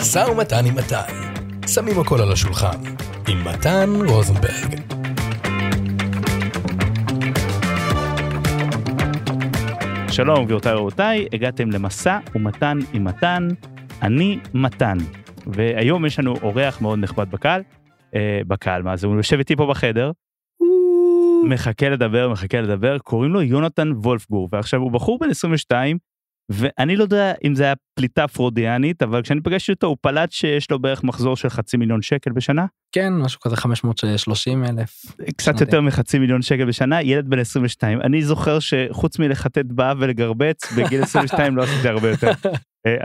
משא ומתן עם מתן. שמים הכל על השולחן. עם מתן רוזנברג. שלום גבירותיי ורבותיי, הגעתם למסע ומתן עם מתן, אני מתן, והיום יש לנו אורח מאוד נכבד בקהל, הוא יושב איתי פה בחדר, מחכה לדבר, קוראים לו יונתן וולפגור, ועכשיו הוא בחור בן 22, ואני לא יודע אם זה היה פליטה פרודיאנית, אבל כשאני פגשתי אותו הוא פלט שיש לו בערך מחזור של 500,000 שקל בשנה. כן, משהו כזה 530,000. קצת יותר מ500,000 שקל בשנה, ילד בן 22. אני זוכר שחוץ מלחטט בה ולגרבץ, בגיל 22 לא עשיתי הרבה יותר.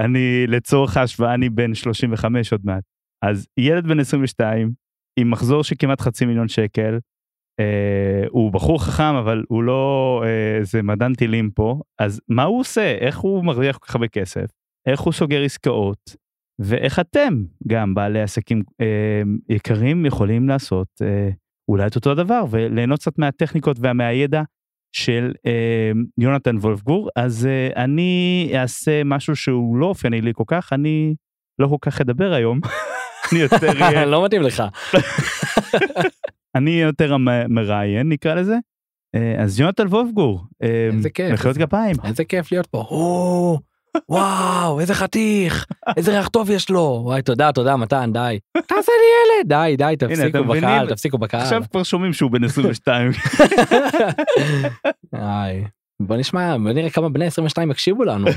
אני לצורך ההשוואה, אני בן 35 עוד מעט. אז ילד בן 22, עם מחזור שכמעט 500,000 שקל, הוא בחור חכם, אבל הוא לא, זה מדען טילים פה, אז מה הוא עושה? איך הוא מרוויח כל כך הרבה כסף? איך הוא סוגר עסקאות? ואיך אתם, גם בעלי עסקים יקרים, יכולים לעשות אולי את אותו הדבר, וליהנות קצת מהטכניקות והמהידע של יונתן וולפגור? אז אני אעשה משהו שהוא לא אופייני לי כל כך, אני לא כל כך אדבר היום. אני יותר... לא מתאים לך. אני יותר מראיין, נקרא לזה. אז יונתן וולפגור. איזה כיף. מחיאות גפיים. איזה כיף להיות פה. וואו, איזה חתיך. איזה ריח טוב יש לו. וואי, תודה, מתן, די. תעשה לי ילד. די, תפסיקו בקהל. עכשיו כבר שומעים שהוא בן 22. בוא נשמע, נראה כמה בני 22 הקשיבו לנו.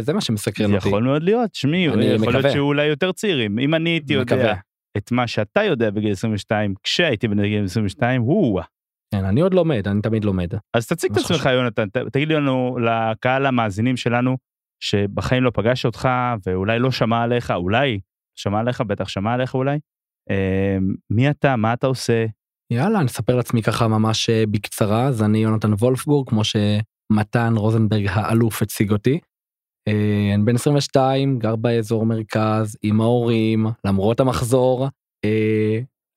זה מה שמסקרן אותי. יכול מאוד להיות, שמי. יכול להיות שהוא אולי יותר צעירים. אם אני הייתי יודע. את מה שאתה יודע בגיל 22, כשהייתי בגיל 22, אני עוד לומד, אני תמיד לומד. אז תציג את עצמך יונתן, תגיד לנו לקהל המאזינים שלנו, שבחיים לא פגש אותך, ואולי לא שמע עליך, בטח שמע עליך אולי, מי אתה, מה אתה עושה? יאללה, אני אספר לעצמי ככה ממש בקצרה, אז אני יונתן וולפגור, כמו שמתן רוזנברג האלוף הציג אותי, אני בן 22, גר באזור מרכז, עם ההורים, למרות המחזור,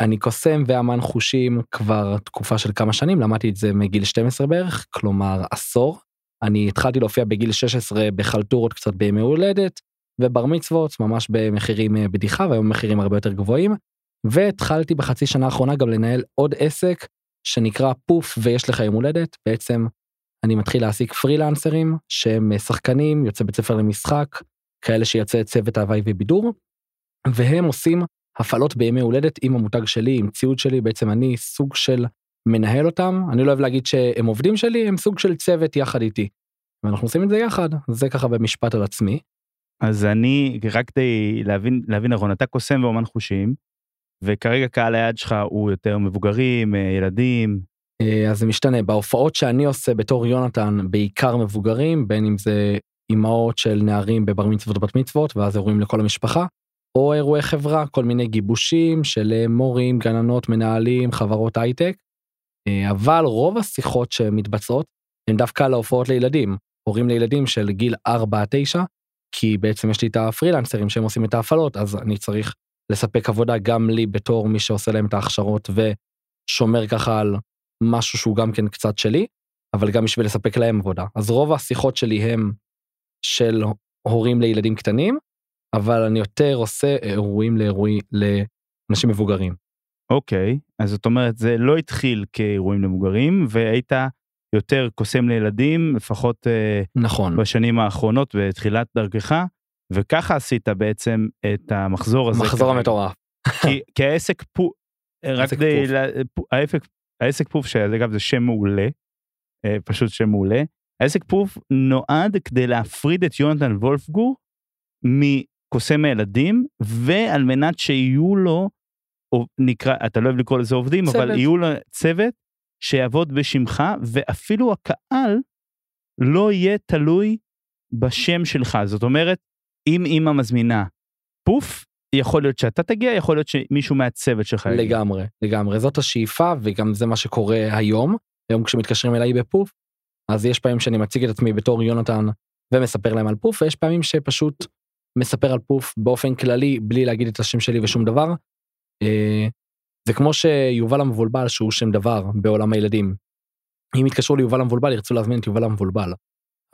אני קוסם ואמן חושים כבר תקופה של כמה שנים, למדתי את זה מגיל 12 בערך, כלומר עשור, אני התחלתי להופיע בגיל 16 בחלטורות קצת בימי הולדת, ובר מצוות ממש במחירים בדיחה, והיום מחירים הרבה יותר גבוהים, והתחלתי בחצי שנה האחרונה גם לנהל עוד עסק, שנקרא פוף ויש לך יום הולדת, בעצם אני מתחיל להעסיק פרילנסרים, שהם שחקנים, יוצא בית ספר למשחק, כאלה שיוצא צוות הוואי ובידור, והם עושים הפעלות בימי הולדת עם המותג שלי, עם ציוד שלי, בעצם אני סוג של מנהל אותם, אני לא אוהב להגיד שהם עובדים שלי, הם סוג של צוות יחד איתי, ואנחנו עושים את זה יחד, זה ככה במשפט על עצמי. אז אני, רק די להבין ארון, אתה קוסם ואומן חושים, וכרגע קהל היד שלך הוא יותר מבוגרים, ילדים, אז זה משתנה, בהופעות שאני עושה בתור יונתן, בעיקר מבוגרים, בין אם זה אימהות של נערים בבר מצוות ובת מצוות, ואז אירועים לכל המשפחה, או אירועי חברה, כל מיני גיבושים של מורים, גננות, מנהלים, חברות הייטק, אבל רוב השיחות שמתבצעות, הן דווקא להופעות לילדים, הורים לילדים של גיל 4-9, כי בעצם יש לי את הפרילנסרים שהם עושים את ההפעלות, אז אני צריך לספק עבודה גם לי בתור מי שעושה להם את ההכשרות, ושומר ככה על משהו שהוא גם כן קצת שלי, אבל גם בשביל לספק להם עבודה. אז רוב השיחות שלי הם של הורים לילדים קטנים, אבל אני יותר עושה אירועים לאנשים מבוגרים. אוקיי, אז זאת אומרת, זה לא התחיל כאירועים למבוגרים, והיית יותר קוסם לילדים, לפחות נכון. בשנים האחרונות, בתחילת דרכך, וככה עשית בעצם את המחזור הזה. מחזור המטורף. כי העסק פו... רק די... העסק פו... העסק פוף, שאגב זה שם מעולה, פשוט שם מעולה, העסק פוף נועד כדי להפריד את יונתן וולפגור מקוסם הילדים, ועל מנת שיהיו לו, או נקרא, אתה לא אוהב לקרוא לזה עובדים, צוות. אבל יהיו לו צוות שיעבוד בשמך, ואפילו הקהל לא יהיה תלוי בשם שלך. זאת אומרת, אם אמא מזמינה פוף, יכול להיות שאתה תגיע, יכול להיות שמישהו מהצוות שלך יגיע. לגמרי, זאת השאיפה, וגם זה מה שקורה היום כשמתקשרים אליי בפוף, אז יש פעמים שאני מציג את עצמי בתור יונתן, ומספר להם על פוף, ויש פעמים שפשוט מספר על פוף באופן כללי, בלי להגיד את השם שלי ושום דבר, זה כמו שיובל המבולבל, שהוא שם דבר בעולם הילדים, אם יתקשרו ליובל המבולבל, ירצו להזמין את יובל המבולבל,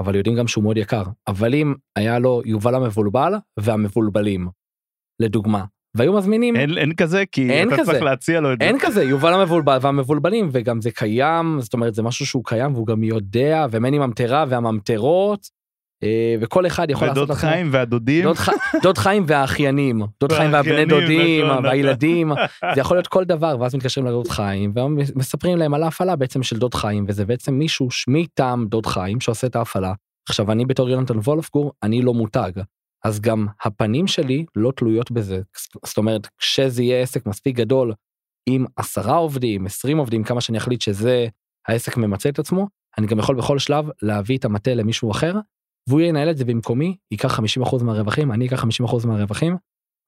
אבל יודעים גם שהוא מאוד יקר, אבל אם היה לו יובל המבולבל והמבולבלים לדוגמה, והיו מזמינים... אין כזה, כי אתה צריך להציע לו את זה. אין כזה, יובל והמבולבלים, וגם זה קיים, זאת אומרת, זה משהו שהוא קיים, והוא גם יודע, ומן עם המטרה והממטרות, וכל אחד יכול לעשות... ודוד חיים והדודים. דוד חיים והאחיינים, דוד חיים והבני דודים, והילדים, זה יכול להיות כל דבר, ואז מתקשרים לדוד חיים, ומספרים להם על ההפעלה בעצם של דוד חיים, וזה בעצם מישהו מטעם דוד חיים, שעושה את ההפעלה. עכשיו, אני בתור יונתן וולפגור, אני לא מותג. אז גם הפנים שלי לא תלויות בזה. זאת אומרת, כשזה יהיה עסק מספיק גדול, עם 10 עובדים, 20 עובדים, כמה שאני אחליט שזה, העסק ממצא את עצמו, אני גם יכול בכל שלב להביא את המטה למישהו אחר, והוא ינהל את זה במקומי, ייקח 50% מהרווחים, אני אקח 50% מהרווחים,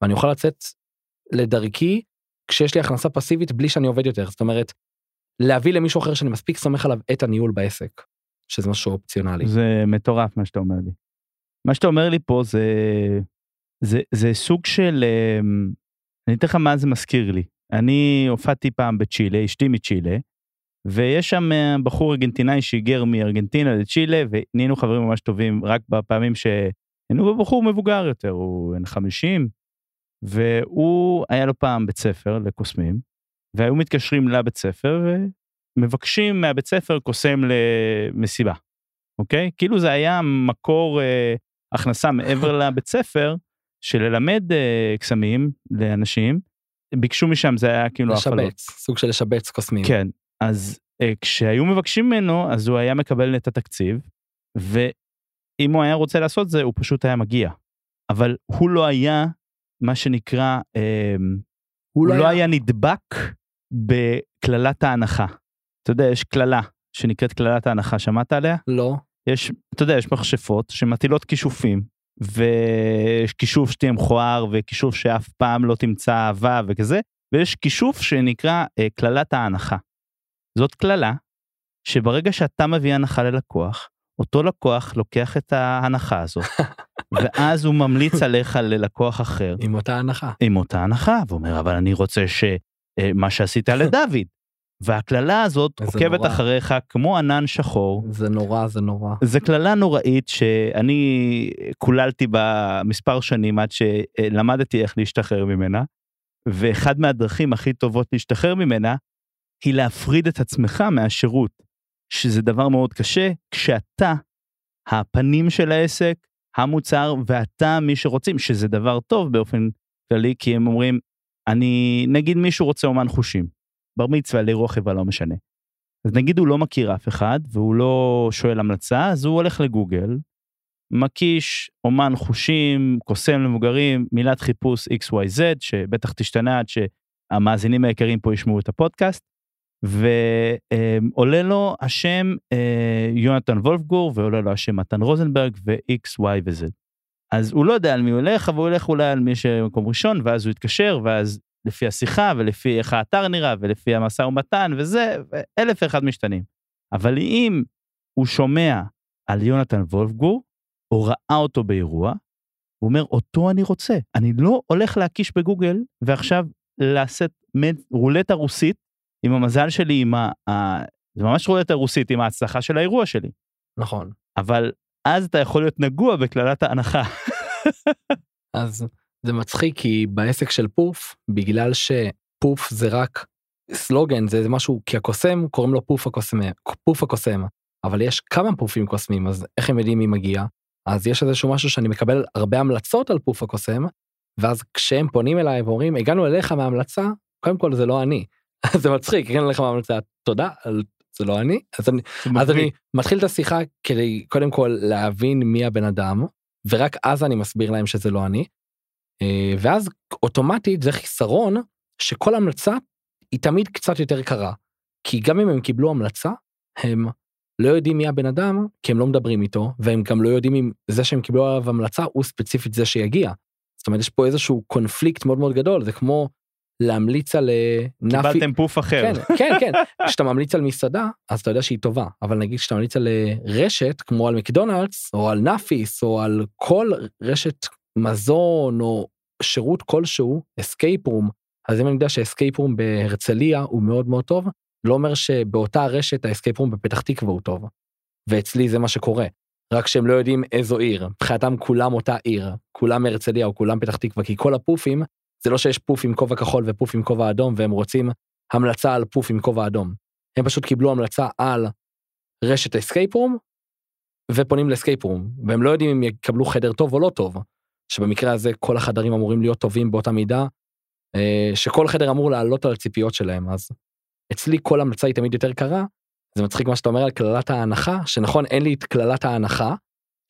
ואני אוכל לצאת לדרכי, כשיש לי הכנסה פסיבית, בלי שאני עובד יותר. זאת אומרת, להביא למישהו אחר שאני מספיק סומך עליו את הניהול בעסק, שזה משהו אופציונלי. זה מטורף מה שאתה אומר לי. מה שאתה אומר לי פה זה סוג של, אני אתן לך מה זה מזכיר לי, אני הופעתי פעם בצ'ילה, אשתי מצ'ילה, ויש שם בחור ארגנטינאי שהיגר מארגנטינה לצ'ילה, ונהיינו חברים ממש טובים רק בפעמים שהיינו בבחור מבוגר יותר, הוא בן 50, והוא היה לו פעם בית ספר לקוסמים, והיו מתקשרים לבית ספר, ומבקשים מהבית ספר קוסם למסיבה, אוקיי? כאילו זה היה מקור... הכנסה מעבר לבית ספר, שללמד קסמים לאנשים, ביקשו משם, זה היה כאילו הפעלות. לשבץ, סוג של לשבץ קוסמים. כן, אז כשהיו מבקשים ממנו, אז הוא היה מקבל את התקציב, ואם הוא היה רוצה לעשות זה, הוא פשוט היה מגיע. אבל הוא לא היה, מה שנקרא, הוא לא היה נדבק בכללת ההנחה. אתה יודע, יש כללה, שנקראת כללת ההנחה, שמעת עליה? לא. יש, אתה יודע, יש מכשפות שמטילות כישופים, ויש כישוף שתהיה מכוער, וכישוף שאף פעם לא תמצא אהבה וכזה, ויש כישוף שנקרא כללת ההנחה. זאת כללה, שברגע שאתה מביא הנחה ללקוח, אותו לקוח לוקח את ההנחה הזאת, ואז הוא ממליץ עליך ללקוח אחר. עם אותה הנחה. עם אותה הנחה, ואומר, אבל אני רוצה שמה שעשית לדוד, והכללה הזאת עוקבת אחריך כמו ענן שחור. זה נורא, זה נורא. זה כללה נוראית שאני כוללתי במספר שנים עד שלמדתי איך להשתחרר ממנה, ואחד מהדרכים הכי טובות להשתחרר ממנה, היא להפריד את עצמך מהשירות, שזה דבר מאוד קשה, כשאתה הפנים של העסק, המוצר, ואתה מי שרוצים, שזה דבר טוב באופן כללי, כי הם אומרים, נגיד מישהו רוצה אומן חושים, בר מצווה, לרוחב, לא משנה. אז נגיד הוא לא מכיר אף אחד, והוא לא שואל המלצה, אז הוא הולך לגוגל, מקיש, אומן חושים, קוסם למבוגרים, מילת חיפוש XYZ, שבטח תשתנה עד שהמאזינים העיקריים פה ישמעו את הפודקאסט, ועולה לו השם יונתן וולפגור, ועולה לו השם מתן רוזנברג, ו-XY וזה. אז הוא לא יודע על מי הוא הולך, אבל הוא הולך אולי על מי שמקום ראשון, ואז הוא יתקשר, ואז לפי השיחה, ולפי איך האתר נראה, ולפי המשא ומתן, וזה, 1,001 משתנים. אבל אם הוא שומע על יונתן וולפגור, הוא ראה אותו באירוע, הוא אומר, אותו אני רוצה. אני לא הולך להקיש בגוגל, ועכשיו לעשות רולטה רוסית, עם המזל שלי, זה ממש רולטה רוסית, עם ההצלחה של האירוע שלי. נכון. אבל אז אתה יכול להיות נגוע בכללת ההנחה. אז... זה מצחיק, כי בעסק של פוף, בגלל שפוף זה רק סלוגן, זה משהו, כי הקוסם, קוראים לו פוף הקוסם, אבל יש כמה פופים קוסמים, אז איך הם יודעים מי מגיע? אז יש איזשהו משהו שאני מקבל הרבה המלצות על פוף הקוסם, ואז כשהם פונים אליי ואומרים, הגענו אליך מהמלצה, קודם כל זה לא אני. זה מצחיק, הגענו אליך מהמלצה, תודה, זה לא אני. אז אני מתחיל את השיחה, כדי קודם כל להבין מי הבן אדם, ורק אז אני מסביר להם שזה לא אני. ואז אוטומטית זה חיסרון שכל המלצה היא תמיד קצת יותר קרה, כי גם אם הם קיבלו המלצה, הם לא יודעים מי הבן אדם, כי הם לא מדברים איתו, והם גם לא יודעים אם זה שהם קיבלו עליו המלצה, הוא ספציפית זה שיגיע. זאת אומרת, יש פה איזשהו קונפליקט מאוד מאוד גדול, זה כמו להמליץ על... קיבלתם פוף אחר. כן, כן, כן. כשאתה ממליץ על מסעדה, אז אתה יודע שהיא טובה, אבל נגיד כשאתה ממליץ על רשת, כמו על מקדונלדס, או על נאפיס, או על כל רשת מזון או שירות כלשהו, אסקייפ רום, אז אם אני יודע שהאסקייפ רום בהרצליה הוא מאוד מאוד טוב, לא אומר שבאותה הרשת האסקייפ רום בפתח תקווה הוא טוב, ואצלי זה מה שקורה. רק שהם לא יודעים איזו עיר, בחייתם כולם אותה עיר, כולם הרצליה או כולם פתח תקווה, כי כל הפופים, זה לא שיש פוף עם כובע כחול ופוף עם כובע אדום, והם רוצים המלצה על פוף עם כובע אדום. הם פשוט קיבלו המלצה על רשת אסקייפ רום, ופונים לאסקייפ רום, והם לא יודעים אם יקבלו חדר טוב או לא טוב, שבמקרה הזה כל החדרים אמורים להיות טובים באותה מידה, שכל חדר אמור לעלות על הציפיות שלהם. אז אצלי כל המלצה היא תמיד יותר קרה, זה מצחיק מה שאתה אומר על כללת ההנחה, שנכון, אין לי את כללת ההנחה,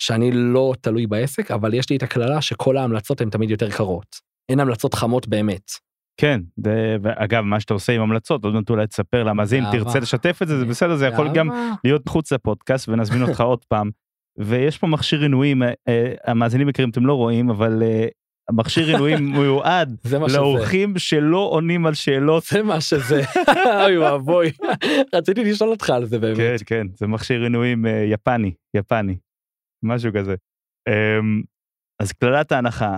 שאני לא תלוי בעסק, אבל יש לי את הכללה שכל ההמלצות הן תמיד יותר קרות. אין המלצות חמות באמת. כן, ואגב, מה שאתה עושה עם המלצות, עוד מעט אולי תספר למה, אז אם תרצה לשתף את זה, זה בסדר, זה יכול גם להיות חוץ לפודקאסט, ונזמין אותך עוד פעם, ויש פה מכשיר עינויים, המאזינים מכירים, אתם לא רואים, אבל המכשיר עינויים מיועד לאורחים שלא עונים על שאלות. זה מה שזה, אוי ובוי, רציתי לשאול אותך על זה באמת. כן, כן, זה מכשיר עינויים יפני, משהו כזה. אז כללת ההנחה,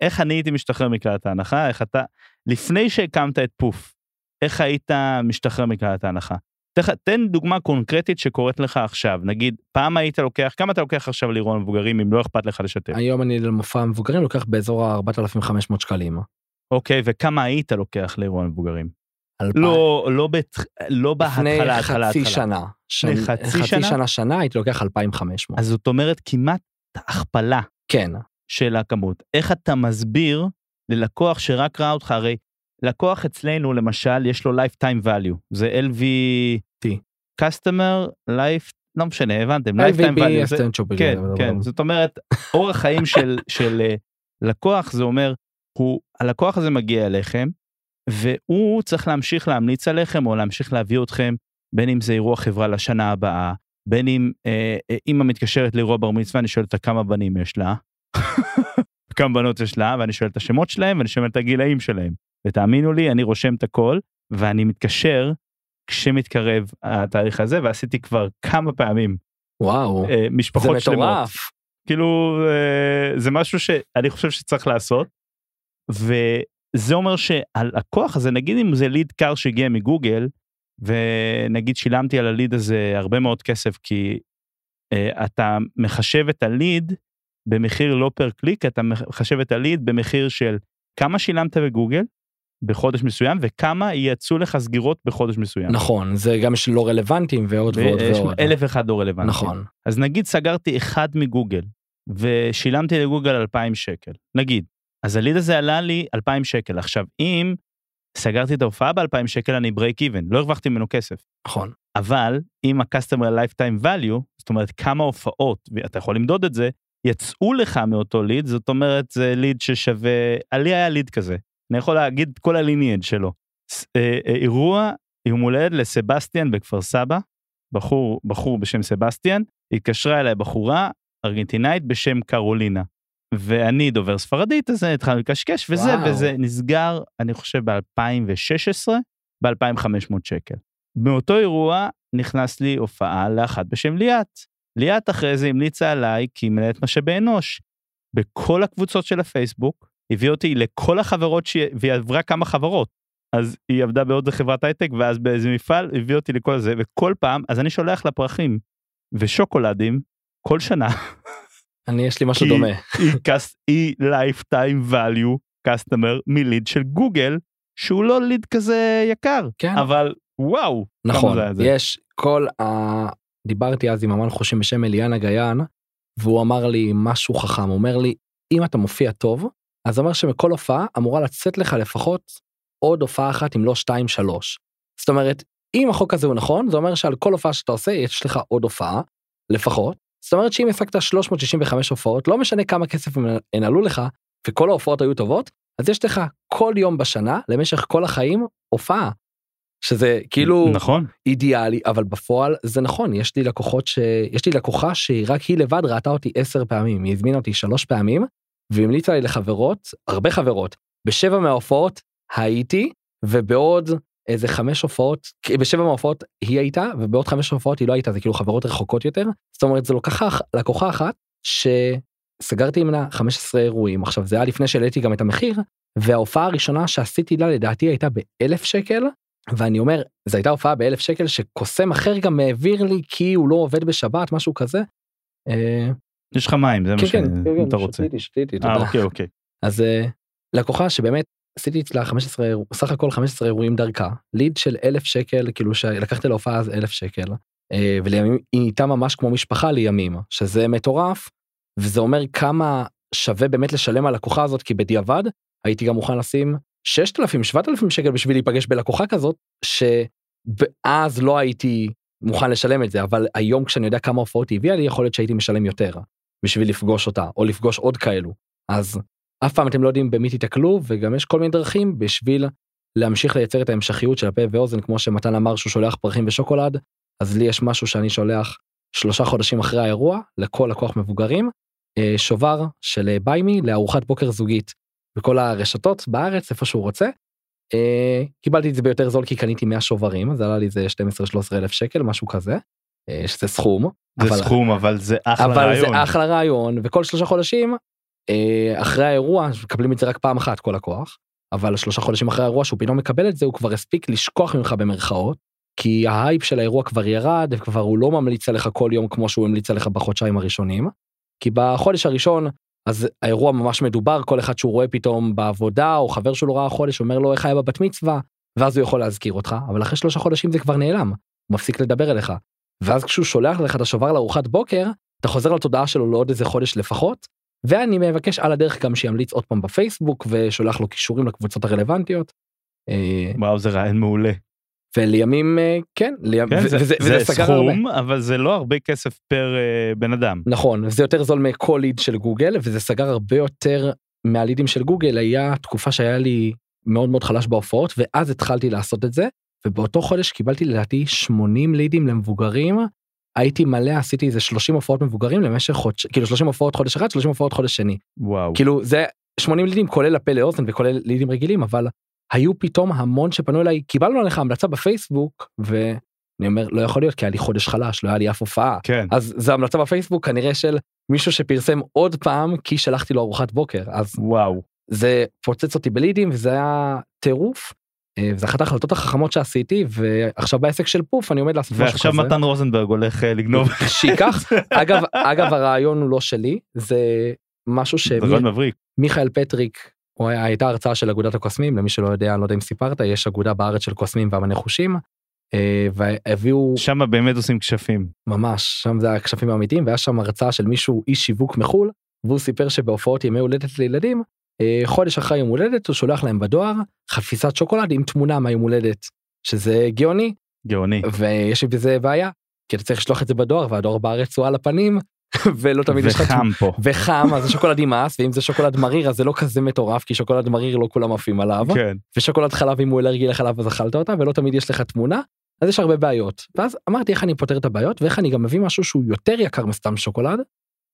איך אני הייתי משתחרר מכללת ההנחה, איך אתה, לפני שהקמת את פוף, איך היית משתחרר מכללת ההנחה? תן דוגמה קונקרטית שקורית לך עכשיו, נגיד, פעם היית לוקח, כמה אתה לוקח עכשיו לאירוע המבוגרים, אם לא אכפת לך לשתף? היום אני למופע המבוגרים לוקח באזור ה-4,500 שקלים. אוקיי, וכמה היית לוקח לאירוע המבוגרים? לא בהתחלה. לפני חצי שנה הייתי לוקח 2,500. אז זאת אומרת, כמעט הכפלה. כן. של הכמות. איך אתה מסביר ללקוח שרק ראה אותך, הרי לקוח אצלנו למשל, יש לו lifetime value, זה LVT, customer, life, לא משנה, הבנתם, lifetime value, כן, זאת אומרת, אורח חיים של לקוח, זה אומר, הלקוח הזה מגיע אליכם, והוא צריך להמשיך להמליץ עליכם, או להמשיך להביא אתכם, בין אם זה אירוע חברה לשנה הבאה, בין אם אמא מתקשרת לאירוע בר מצווה, אני שואל אותה כמה בנים יש לה, כמה בנות יש לה, ואני שואל את השמות שלהם, ואני שואל את הגילאים שלהם, ותאמינו לי, אני רושם את הכל, ואני מתקשר כשמתקרב התאריך הזה, ועשיתי כבר כמה פעמים. וואו, משפחות שלמות. זה מטורף. כאילו, זה משהו שאני חושב שצריך לעשות, וזה אומר שהלקוח הזה, נגיד אם זה ליד קר שהגיע מגוגל, ונגיד שילמתי על הליד הזה הרבה מאוד כסף, כי אתה מחשב את הליד, במחיר לא פר קליק, אתה מחשב את הליד במחיר של כמה שילמת בגוגל בחודש מסוים, וכמה יצאו לך סגירות בחודש מסוים. נכון, זה גם יש לא רלוונטיים ועוד. יש 1,001 לא רלוונטיים. נכון. אז נגיד סגרתי אחד מגוגל, ושילמתי לגוגל 2,000 שקל, נגיד. אז הליד הזה עלה לי 2,000 שקל. עכשיו, אם סגרתי את ההופעה ב-2,000 שקל, אני break even, לא הרווחתי ממנו כסף. נכון. אבל אם ה-customer lifetime value, זאת אומרת כמה הופעות, ואתה יכול למדוד את זה, יצאו לך מאותו ליד, זאת אומרת, זה ליד ששווה, עלי היה ליד כזה, אני יכול להגיד כל הליניאד שלו, אירוע יום הולד לסבסטיאן בכפר סבא, בחור בשם סבסטיאן, התקשרה אליי בחורה ארגנטינאית בשם קרולינה, ואני דובר ספרדית, אז התחלנו לקשקש, וזה נסגר, אני חושב ב-2016, ב-2,500 שקל. מאותו אירוע נכנס לי הופעה לאחת בשם ליאת, ליאת אחרי זה המליצה עליי, כי היא מנהלת משאבי אנוש, בכל הקבוצות של הפייסבוק, הביא אותי לכל החברות, והיא עברה כמה חברות, אז היא עבדה בעוד חברת הייטק, ואז באיזה מפעל, הביא אותי לכל זה, וכל פעם, אז אני שולח לה פרחים, ושוקולדים, כל שנה. אני יש לי משהו דומה. היא lifetime value, customer, מליד של גוגל, שהוא לא ליד כזה יקר, כן. אבל וואו. נכון, יש כל דיברתי אז עם אמן חושים בשם אליאן הגיין, והוא אמר לי משהו חכם, הוא אומר לי, אם אתה מופיע טוב, אז אומר שמכל הופעה אמורה לצאת לך לפחות עוד הופעה אחת, אם לא 2-3. זאת אומרת, אם החוק הזה הוא נכון, זה אומר שעל כל הופעה שאתה עושה, יש לך עוד הופעה, לפחות. זאת אומרת שאם הפקת 365 הופעות, לא משנה כמה כסף הן עלו לך, וכל ההופעות היו טובות, אז יש לך כל יום בשנה, למשך כל החיים, הופעה. שזה כאילו נכון. אידיאלי, אבל בפועל זה נכון, יש לי לקוחה שרק היא לבד ראתה אותי 10 פעמים, היא הזמינה אותי 3 פעמים, והמליצה לי לחברות, הרבה חברות, ב7 מההופעות הייתי, ובעוד איזה 5 הופעות, ב7 מההופעות היא הייתה, ובעוד 5 הופעות היא לא הייתה, זה כאילו חברות רחוקות יותר, זאת אומרת זה לקוחה אחת, שסגרתי ממנה 15 אירועים, עכשיו זה היה לפני שהעליתי גם את המחיר, וההופעה הראשונה שעשיתי לה לדעתי הייתה ב1,000 שקל, ואני אומר, זו הייתה הופעה ב1,000 שקל, שקוסם אחר גם מעביר לי, כי הוא לא עובד בשבת, משהו כזה, יש לך מים, זה מה שאתה רוצה. כן, שתיתי, תודה. אוקיי. אז לקוחה שבאמת עשיתי אצלה 15, סך הכל 15 אירועים דרכה, ליד של 1,000 שקל, כאילו שלקחתי להופעה אז 1,000 שקל, ולימים היא נהייתה ממש כמו משפחה לימים, שזה מטורף, וזה אומר כמה שווה באמת לשלם על לקוחה הזאת, כי בדיעבד הייתי גם מוכן לשים 6,000, 7,000 שקל בשביל להיפגש בלקוחה כזאת, שבאז לא הייתי מוכן לשלם את זה, אבל היום כשאני יודע כמה הופעות היא הביאה לי, יכול להיות שהייתי משלם יותר, בשביל לפגוש אותה, או לפגוש עוד כאלו. אז אף פעם אתם לא יודעים במי תתקלו, וגם יש כל מיני דרכים בשביל להמשיך לייצר את ההמשכיות של הפה ואוזן, כמו שמתן אמר שהוא שולח פרחים ושוקולד, אז לי יש משהו שאני שולח 3 חודשים אחרי האירוע, לכל לקוח מבוגרים, שובר של ביימי לארוחת בוקר זוגית, בכל הרשתות בארץ, איפה שהוא רוצה, קיבלתי את זה ביותר זול, כי קניתי 100 שוברים, זה עלה לי זה 12-13 אלף שקל, משהו כזה, שזה סכום. זה סכום, אבל זה אחלה רעיון. אבל זה אחלה רעיון, וכל 3 חודשים, אחרי האירוע, מקבלים את זה רק פעם אחת כל הכוח, אבל 3 חודשים אחרי האירוע, שהוא פתאום מקבל את זה, הוא כבר הספיק לשכוח ממך במרכאות, כי ההייפ של האירוע כבר ירד, וכבר הוא לא ממליץ עליך כל יום, כמו שהוא ממליץ עליך בחודשיים הראשונים, כי בחודש הראשון, אז האירוע ממש מדובר, כל אחד שהוא רואה פתאום בעבודה, או חבר שלו ראה חודש, אומר לו איך היה בבת מצווה, ואז הוא יכול להזכיר אותך, אבל אחרי 3 חודשים זה כבר נעלם, הוא מפסיק לדבר אליך, ואז כשהוא שולח לך את השובר לארוחת בוקר, אתה חוזר לתודעה שלו לעוד איזה חודש לפחות, ואני מבקש על הדרך גם שימליץ עוד פעם בפייסבוק, ושולח לו קישורים לקבוצות הרלוונטיות. וואו, זה רעיון מעולה. ולימים, כן, זה סכום, אבל זה לא הרבה כסף פר בן אדם. נכון, זה יותר זול מכל ליד של גוגל, וזה סגר הרבה יותר מהלידים של גוגל, היה תקופה שהיה לי מאוד מאוד חלש בהופעות, ואז התחלתי לעשות את זה, ובאותו חודש קיבלתי לדעתי 80 לידים למבוגרים, הייתי מלא, עשיתי איזה 30 הופעות מבוגרים למשך חודש, כאילו 30 הופעות חודש אחד, 30 הופעות חודש שני. וואו. כאילו זה 80 לידים, כולל הפה לאוזן וכולל לידים רגילים, אבל היו פתאום המון שפנו אליי, קיבלנו עליך המלצה בפייסבוק, ואני אומר, לא יכול להיות, כי היה לי חודש חלש, לא היה לי אף הופעה. כן. אז זו המלצה בפייסבוק, כנראה של מישהו שפרסם עוד פעם, כי שלחתי לו ארוחת בוקר. אז וואו. זה פוצץ אותי בלידים, וזה היה טירוף, וזו אחת ההחלטות החכמות שעשיתי, ועכשיו בעסק של פוף, אני עומד לעשות משהו כזה. ועכשיו מתן רוזנברג הולך לגנוב. שיקח. אגב, הרעיון הוא לא שלי, זה משהו מיכאל פטריק הייתה הרצאה של אגודת הקוסמים, למי שלא יודע, אני לא יודע אם סיפרת, יש אגודה בארץ של קוסמים והמנחושים, והביאו... שם באמת עושים כשפים. ממש, שם זה הכשפים האמיתיים, והיה שם הרצאה של מישהו איש שיווק מחול, והוא סיפר שבהופעות ימי הולדת לילדים, חודש אחרי יום הולדת, הוא שולח להם בדואר חפיסת שוקולד עם תמונה מהיום הולדת, שזה גאוני. גאוני. ויש בזה בעיה, כי אתה צריך לשלוח את זה בדואר, והדואר בארץ הוא על הפנים, ולא תמיד יש לך וחם, אז זה שוקולד ימאס, ואם זה שוקולד מריר אז זה לא כזה מטורף, כי שוקולד מריר לא כולם עפים עליו, ושוקולד חלב אם הוא אלרגי לחלב אז אכלת אותה, ולא תמיד יש לך תמונה, אז יש הרבה בעיות. ואז אמרתי איך אני פותר את הבעיות, ואיך אני גם מביא משהו שהוא יותר יקר מסתם שוקולד,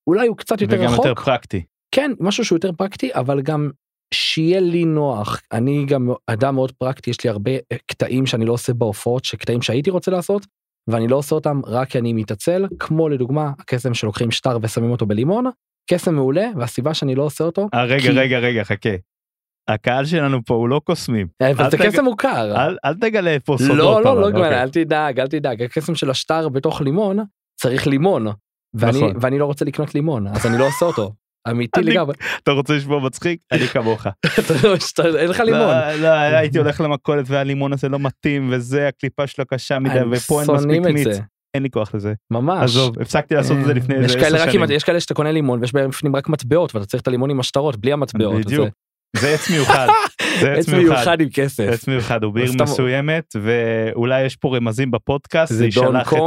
אולי הוא קצת יותר רחוק, וגם יותר פרקטי. כן, משהו שהוא יותר פרקטי, אבל גם שיהיה לי נוח. אני גם אדם מאוד פרקטי, יש לי הרבה קטעים שאני לא עושה בהופעות, שקטעים שהייתי רוצה לעשות ואני לא עושה אותם רק כי אני מתעצל, כמו לדוגמה, הקסם שלוקחים שטר ושמים אותו בלימון, קסם מעולה, והסיבה שאני לא עושה אותו... רגע, חכה. הקהל שלנו פה הוא לא קוסמים. אבל זה קסם מוכר. אל תגלה פה סודות. לא, אל תדאג. הקסם של השטר בתוך לימון, צריך לימון. ואני לא רוצה לקנות לימון, אז אני לא עושה אותו. אמיתי לגמרי. אתה רוצה לשמוע מצחיק? אני כמוך. אין לך לימון. לא, הייתי הולך למכולת והלימון הזה לא מתאים, וזה הקליפה שלו קשה מדי, ופה אין מספיק מיץ. אין לי כוח לזה. ממש. עזוב, הפסקתי לעשות את זה לפני 10 שנים. יש כאלה שאתה קונה לימון, ויש בפנים רק מטבעות, ואתה צריך את הלימון עם השטרות, בלי המטבעות. בדיוק. זה עץ מיוחד. זה עץ מיוחד עם כסף. עץ מיוחד, הוא בעיר מסוימת, ואולי יש פה רמזים בפודקאסט, זה ישלח את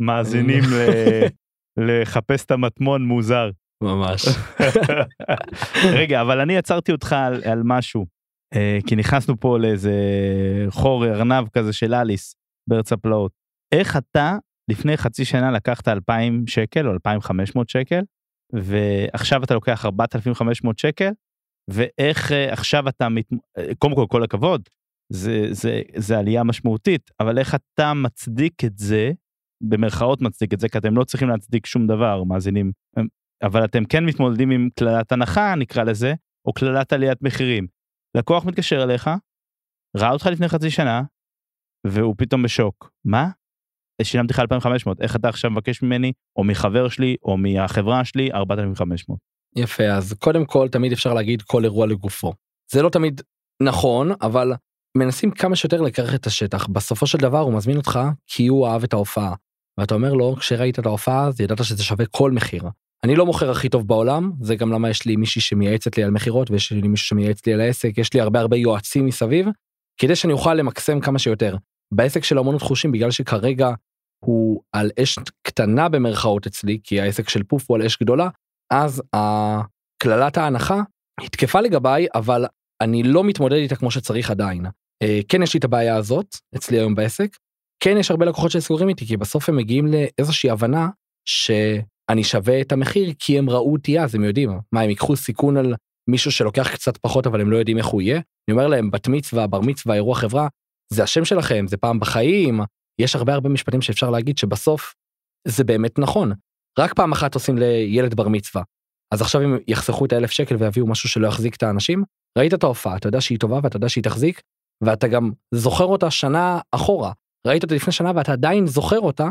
המאזינים לחפש את המטמון מוזר. ממש. רגע, אבל אני עצרתי אותך על משהו, כי נכנסנו פה לאיזה חור ארנב כזה של אליס, בארץ הפלאות. איך אתה, לפני חצי שנה לקחת 2,000 שקל או 2,500 שקל, ועכשיו אתה לוקח 4,500 שקל, ואיך עכשיו אתה, קודם כל, כל הכבוד, זה עלייה משמעותית, אבל איך אתה מצדיק את זה, במרכאות מצדיק את זה, כי אתם לא צריכים להצדיק שום דבר, מאזינים, אבל אתם כן מתמודדים עם כללת הנחה, נקרא לזה, או כללת עליית מחירים. לקוח מתקשר אליך, ראה אותך לפני חצי שנה, והוא פתאום בשוק. מה? שילמתי לך 2,500, איך אתה עכשיו מבקש ממני, או מחבר שלי, או מהחברה שלי, 4,500. יפה, אז קודם כל, תמיד אפשר להגיד כל אירוע לגופו. זה לא תמיד נכון, אבל מנסים כמה שיותר לקרח את השטח. בסופו של דבר הוא מזמין אותך, כי הוא אהב את ההופעה. ואתה אומר לו, כשראית את ההופעה, אז ידעת שזה שווה כל מחיר. אני לא מוכר הכי טוב בעולם, זה גם למה יש לי מישהי שמייעצת לי על מחירות, ויש לי מישהו שמייעץ לי על העסק, יש לי הרבה הרבה יועצים מסביב, כדי שאני אוכל למקסם כמה שיותר. בעסק של אמנות חושים, בגלל שכרגע הוא על אש קטנה במרכאות אצלי, כי העסק של פוף הוא על אש גדולה, אז כללת ההנחה התקפה לגביי, אבל אני לא מתמודד איתה כמו שצריך עדיין. כן יש לי את הבעיה הזאת, אצלי היום בעסק, כן יש הרבה לקוחות שסגורים איתי, כי בסוף הם מגיעים לאיזושהי הבנה שאני שווה את המחיר, כי הם ראו אותי אז, הם יודעים. מה, הם ייקחו סיכון על מישהו שלוקח קצת פחות, אבל הם לא יודעים איך הוא יהיה? אני אומר להם, בת מצווה, בר מצווה, אירוע חברה, זה השם שלכם, זה פעם בחיים, יש הרבה הרבה משפטים שאפשר להגיד שבסוף זה באמת נכון. רק פעם אחת עושים לילד בר מצווה. אז עכשיו אם יחסכו את ה1,000 שקל ויביאו משהו שלא יחזיק את האנשים, ראית את ההופעה, אתה יודע שהיא טובה ואתה יודע שהיא תחזיק, ואתה גם זוכר אותה שנה אחורה. ראית אותה לפני שנה ואתה עדיין זוכר אותה,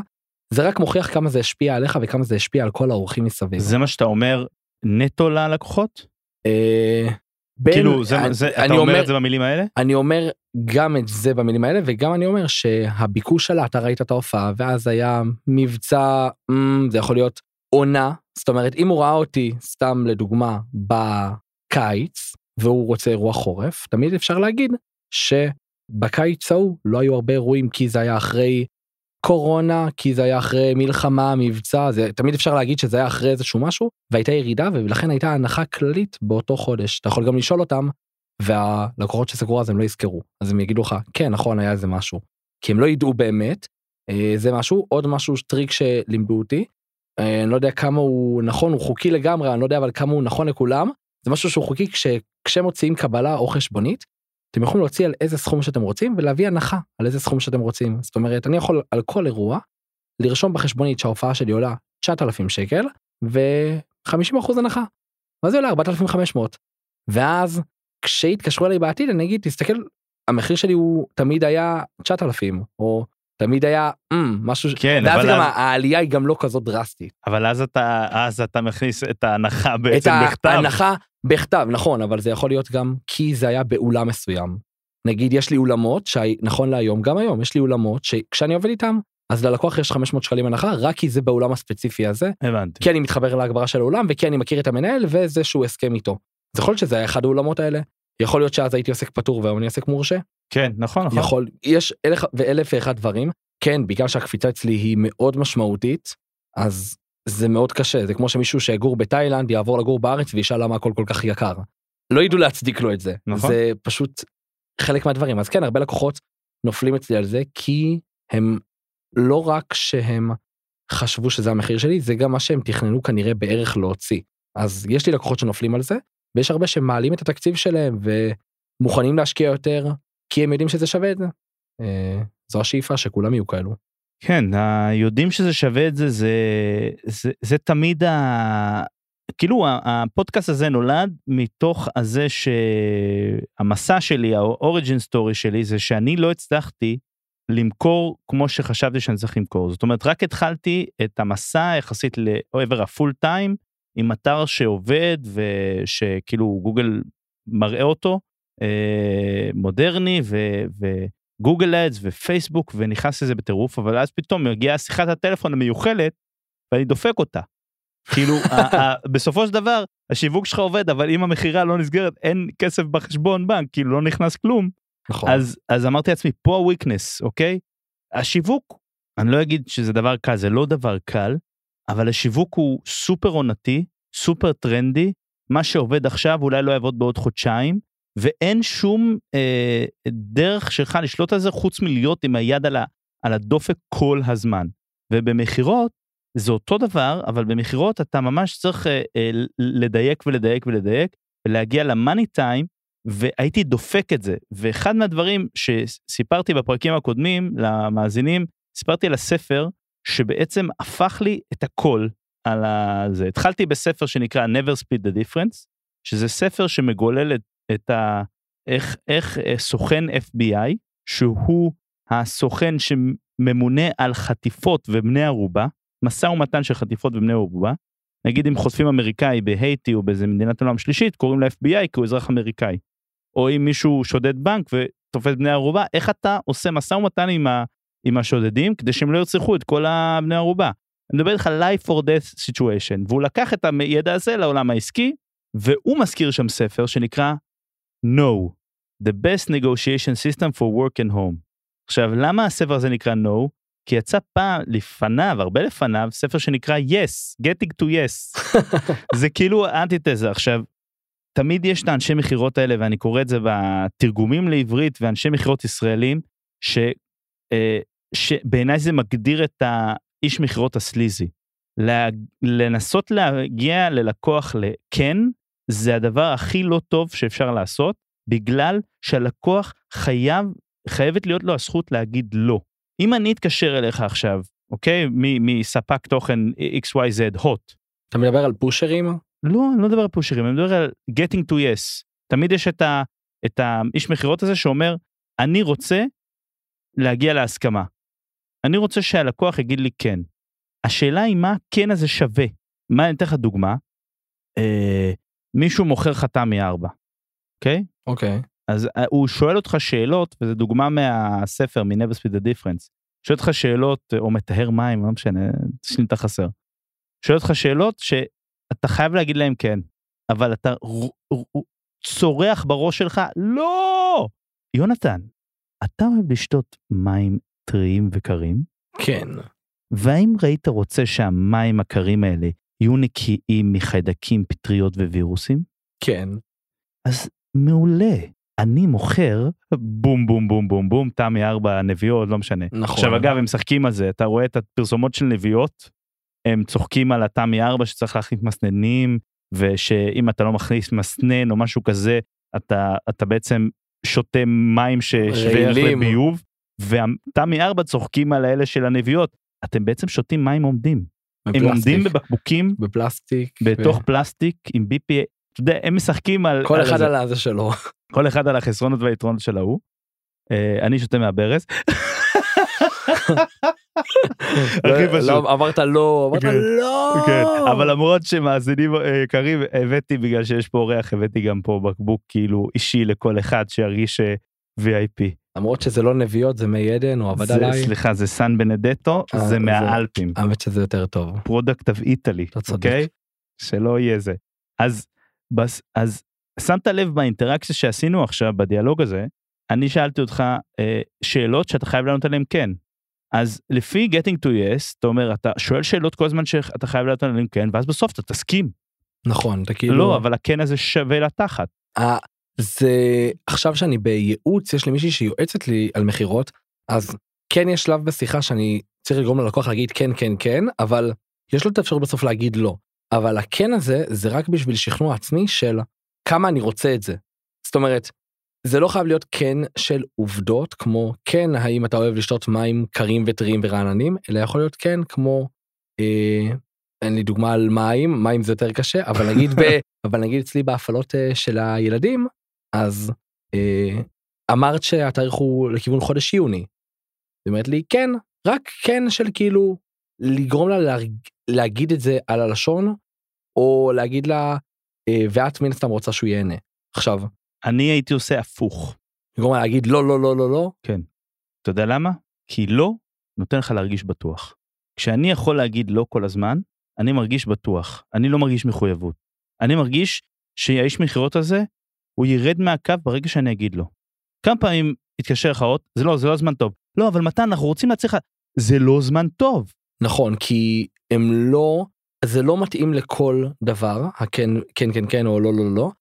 זה רק מוכיח כמה זה השפיע עליך וכמה זה השפיע על כל האורחים מסביב. זה מה שאתה אומר נטו ללקוחות? כאילו, אתה אומר את זה במילים האלה? אני אומר גם את זה במילים האלה, וגם אני אומר שהביקוש עלה, אתה ראית את ההופעה, ואז היה מבצע, זה יכול להיות עונה, זאת אומרת, אם הוא ראה אותי, סתם לדוגמה, בקיץ, והוא רוצה אירוע חורף, תמיד אפשר להגיד שבקיץ ההוא לא היו הרבה אירועים, כי זה היה אחרי קורונה, כי זה היה אחרי מלחמה, מבצע, זה, תמיד אפשר להגיד שזה היה אחרי איזשהו משהו, והייתה ירידה, ולכן הייתה הנחה כללית באותו חודש. אתה יכול גם לשאול אותם, והלקוחות שסגרו אז הם לא יזכרו, אז הם יגידו לך, כן, נכון, היה איזה משהו, כי הם לא ידעו באמת, זה משהו, עוד משהו, טריק שלימדו אותי, אני לא יודע כמה הוא נכון, הוא חוקי לגמרי, אני לא יודע אבל כמה הוא נכון לכולם, זה משהו שהוא חוקי כשמוציאים קבלה או חשבונית, אתם יכולים להוציא על איזה סכום שאתם רוצים, ולהביא הנחה על איזה סכום שאתם רוצים. זאת אומרת, אני יכול על כל אירוע, לרשום בחשבונית שההופעה שלי עולה 9,000 שקל, ו-50% הנחה. מה זה עולה? 4,500. ואז, כשהתקשרו אליי בעתיד, אני אגיד, תסתכל, המחיר שלי הוא תמיד היה 9,000, או תמיד היה, משהו, כן, ואז גם העלייה היא גם לא כזאת דרסטית. אבל אז אתה מכניס את ההנחה בעצם בכתב. את ההנחה בכתב, נכון, אבל זה יכול להיות גם כי זה היה באולם מסוים. נגיד, יש לי אולמות, נכון להיום, גם היום, יש לי אולמות שכשאני עובד איתם, אז ללקוח יש 500 שקלים הנחה, רק כי זה באולם הספציפי הזה. הבנתי. כי אני מתחבר להגברה של האולם, וכי אני מכיר את המנהל, וזה שהוא הסכם איתו. זה יכול להיות שזה היה אחד האולמות האלה. יכול להיות שאז הייתי עוסק פטור, והיום אני עוסק מורשה. כן, נכון, נכון. יכול, יש אלף ואחד דברים. כן, בגלל שהקפיצה אצלי היא מאוד משמעותית, אז זה מאוד קשה. זה כמו שמישהו שיגור בתאילנד יעבור לגור בארץ וישאל למה הכל כל כך יקר. לא ידעו להצדיק לו את זה. נכון. זה פשוט חלק מהדברים. אז כן, הרבה לקוחות נופלים אצלי על זה, כי הם לא רק שהם חשבו שזה המחיר שלי, זה גם מה שהם תכננו כנראה בערך להוציא. אז יש לי לקוחות שנופלים על זה, ויש הרבה שמעלים את התקציב שלהם ומוכנים להשקיע יותר, כי הם יודעים שזה שווה את זה. זו השאיפה שכולם יהיו כאלו. כן, יודעים שזה שווה את זה, זה תמיד, כאילו הפודקאסט הזה נולד מתוך הזה שהמסע שלי, האוריג'ין סטורי שלי, זה שאני לא הצלחתי למכור כמו שחשבתי שאני צריך למכור. זאת אומרת, רק התחלתי את המסע יחסית לעבר הפול טיים, עם אתר שעובד ושכאילו גוגל מראה אותו, מודרני וגוגל אדס ופייסבוק ונכנס לזה בטירוף, אבל אז פתאום מגיעה שיחת הטלפון המיוחלת ואני דופק אותה. כאילו בסופו של דבר השיווק שלך עובד, אבל אם המחירה לא נסגרת אין כסף בחשבון בנק, כאילו לא נכנס כלום. נכון. אז אמרתי לעצמי פה הוויקנס, אוקיי? השיווק, אני לא אגיד שזה דבר קל, זה לא דבר קל, אבל השיווק הוא סופר עונתי, סופר טרנדי, מה שעובד עכשיו אולי לא יעבוד בעוד חודשיים, ואין שום דרך שלך לשלוט על זה, חוץ מלהיות עם היד על הדופק כל הזמן. ובמחירות, זה אותו דבר, אבל במחירות אתה ממש צריך לדייק ולדייק ולדייק, ולהגיע למאני טיים, והייתי דופק את זה. ואחד מהדברים שסיפרתי בפרקים הקודמים, למאזינים, סיפרתי על הספר, שבעצם הפך לי את הכל על זה. התחלתי בספר שנקרא Never Split the Difference, שזה ספר שמגולל את איך סוכן FBI, שהוא הסוכן ממונה על חטיפות ובני ערובה, משא ומתן של חטיפות ובני ערובה, נגיד אם חושפים אמריקאי בהייטי או באיזה מדינת עולם שלישית, קוראים לה FBI כי הוא אזרח אמריקאי, או אם מישהו שודד בנק ותופס בני ערובה, איך אתה עושה משא ומתן עם השודדים, כדי שהם לא ירצחו את כל הבני ערובה? אני מדבר איתך life or death situation, והוא לקח את הידע הזה לעולם העסקי, והוא מזכיר שם ספר שנקרא No, the best negotiation system for work and home. עכשיו, למה הספר הזה נקרא No? כי יצא פעם לפניו, הרבה לפניו, ספר שנקרא Yes, Getting to Yes. זה כאילו האנטיתזה. עכשיו, תמיד יש את האנשי מחירות האלה, ואני קורא את זה בתרגומים לעברית, ואנשי מחירות ישראלים, שבעיניי זה מגדיר את האיש מחירות הסליזי. לנסות להגיע ללקוח לכן, זה הדבר הכי לא טוב שאפשר לעשות, בגלל שהלקוח חייבת להיות לו הזכות להגיד לא. אם אני אתקשר אליך עכשיו, אוקיי, מספק תוכן XYZ, hot. אתה מדבר על פושרים? לא, אני לא מדבר על פושרים, אני מדבר על getting to yes. תמיד יש את האיש מחירות הזה שאומר, אני רוצה להגיע להסכמה. אני רוצה שהלקוח יגיד לי כן. השאלה היא מה כן הזה שווה. מה, אני אתן לך דוגמה, מישהו מוכר חתם מ4, אוקיי? אוקיי. אז הוא שואל אותך שאלות, וזו דוגמה מהספר, מ-Never Split the Difference, שואל אותך שאלות, או מטהר מים, לא משנה, שנית חסר. שואל אותך שאלות שאתה חייב להגיד להם כן, אבל אתה צורח בראש שלך, לא! יונתן, אתה אוהב לשתות מים טריים וקרים? כן. והאם ראית רוצה שהמים הקרים האלה יהיו נקיים מחיידקים, פטריות ווירוסים? כן. אז מעולה. אני מוכר, בום בום בום בום בום, תמי 4 נביאות, לא משנה. נכון. עכשיו אגב, הם משחקים על זה, אתה רואה את הפרסומות של נביאות, הם צוחקים על התמי 4 שצריך להכניס מסננים, ושאם אתה לא מכניס מסנן או משהו כזה, אתה בעצם שותה מים ששווה לביוב, והתמי 4 צוחקים על האלה של הנביאות, אתם בעצם שותים מים עומדים. הם עומדים בבקבוקים, בפלסטיק, בתוך פלסטיק, עם BPA, אתה יודע, הם משחקים על... כל אחד על הזה שלו. כל אחד על החסרונות והיתרונות של ההוא. אני שותה מהברז. הכי פשוט. אמרת לא, אמרת לא. כן, אבל למרות שמאזינים יקרים, הבאתי, בגלל שיש פה אורח, הבאתי גם פה בקבוק כאילו אישי לכל אחד שירגיש VIP. למרות שזה לא נביאות, זה מי עדן, הוא עבד עליי. סליחה, זה סן בנדטו, זה מהאלפים. האמת שזה יותר טוב. פרודקט אב איטלי, אוקיי? שלא יהיה זה. אז שמת לב באינטראקציה שעשינו עכשיו, בדיאלוג הזה, אני שאלתי אותך שאלות שאתה חייב לענות עליהן כן. אז לפי Getting to Yes, אתה אומר, אתה שואל שאלות כל הזמן שאתה חייב לענות עליהן כן, ואז בסוף אתה תסכים. נכון, אתה כאילו... לא, אבל הכן הזה שווה לתחת. זה עכשיו שאני בייעוץ, יש לי מישהי שיועצת לי על מחירות, אז כן יש שלב בשיחה שאני צריך לגרום ללקוח להגיד כן, כן, כן, אבל יש לו את האפשרות בסוף להגיד לא. אבל הכן הזה זה רק בשביל שכנוע עצמי של כמה אני רוצה את זה. זאת אומרת, זה לא חייב להיות כן של עובדות, כמו כן האם אתה אוהב לשתות מים קרים וטריים ורעננים, אלא יכול להיות כן כמו, אין לי דוגמה על מים, מים זה יותר קשה, אבל נגיד, אבל נגיד אצלי בהפעלות של הילדים, אז אמרת שהתאריך הוא לכיוון חודש יוני. זאת אומרת לי, כן, רק כן של כאילו לגרום לה להגיד את זה על הלשון, או להגיד לה, ואת מן סתם רוצה שהוא יענה. עכשיו. אני הייתי עושה הפוך. לגרום לה להגיד לא, לא, לא, לא, לא. כן. אתה יודע למה? כי לא נותן לך להרגיש בטוח. כשאני יכול להגיד לא כל הזמן, אני מרגיש בטוח. אני לא מרגיש מחויבות. אני מרגיש שהאיש מחירות הזה, הוא ירד מהקו ברגע שאני אגיד לו. כמה פעמים התקשר לך עוד, זה לא זמן טוב. לא, אבל מתן, אנחנו רוצים להצליח, זה לא זמן טוב. נכון, כי הם לא, זה לא מתאים לכל דבר, הכן, כן, כן, כן, או לא, לא, לא.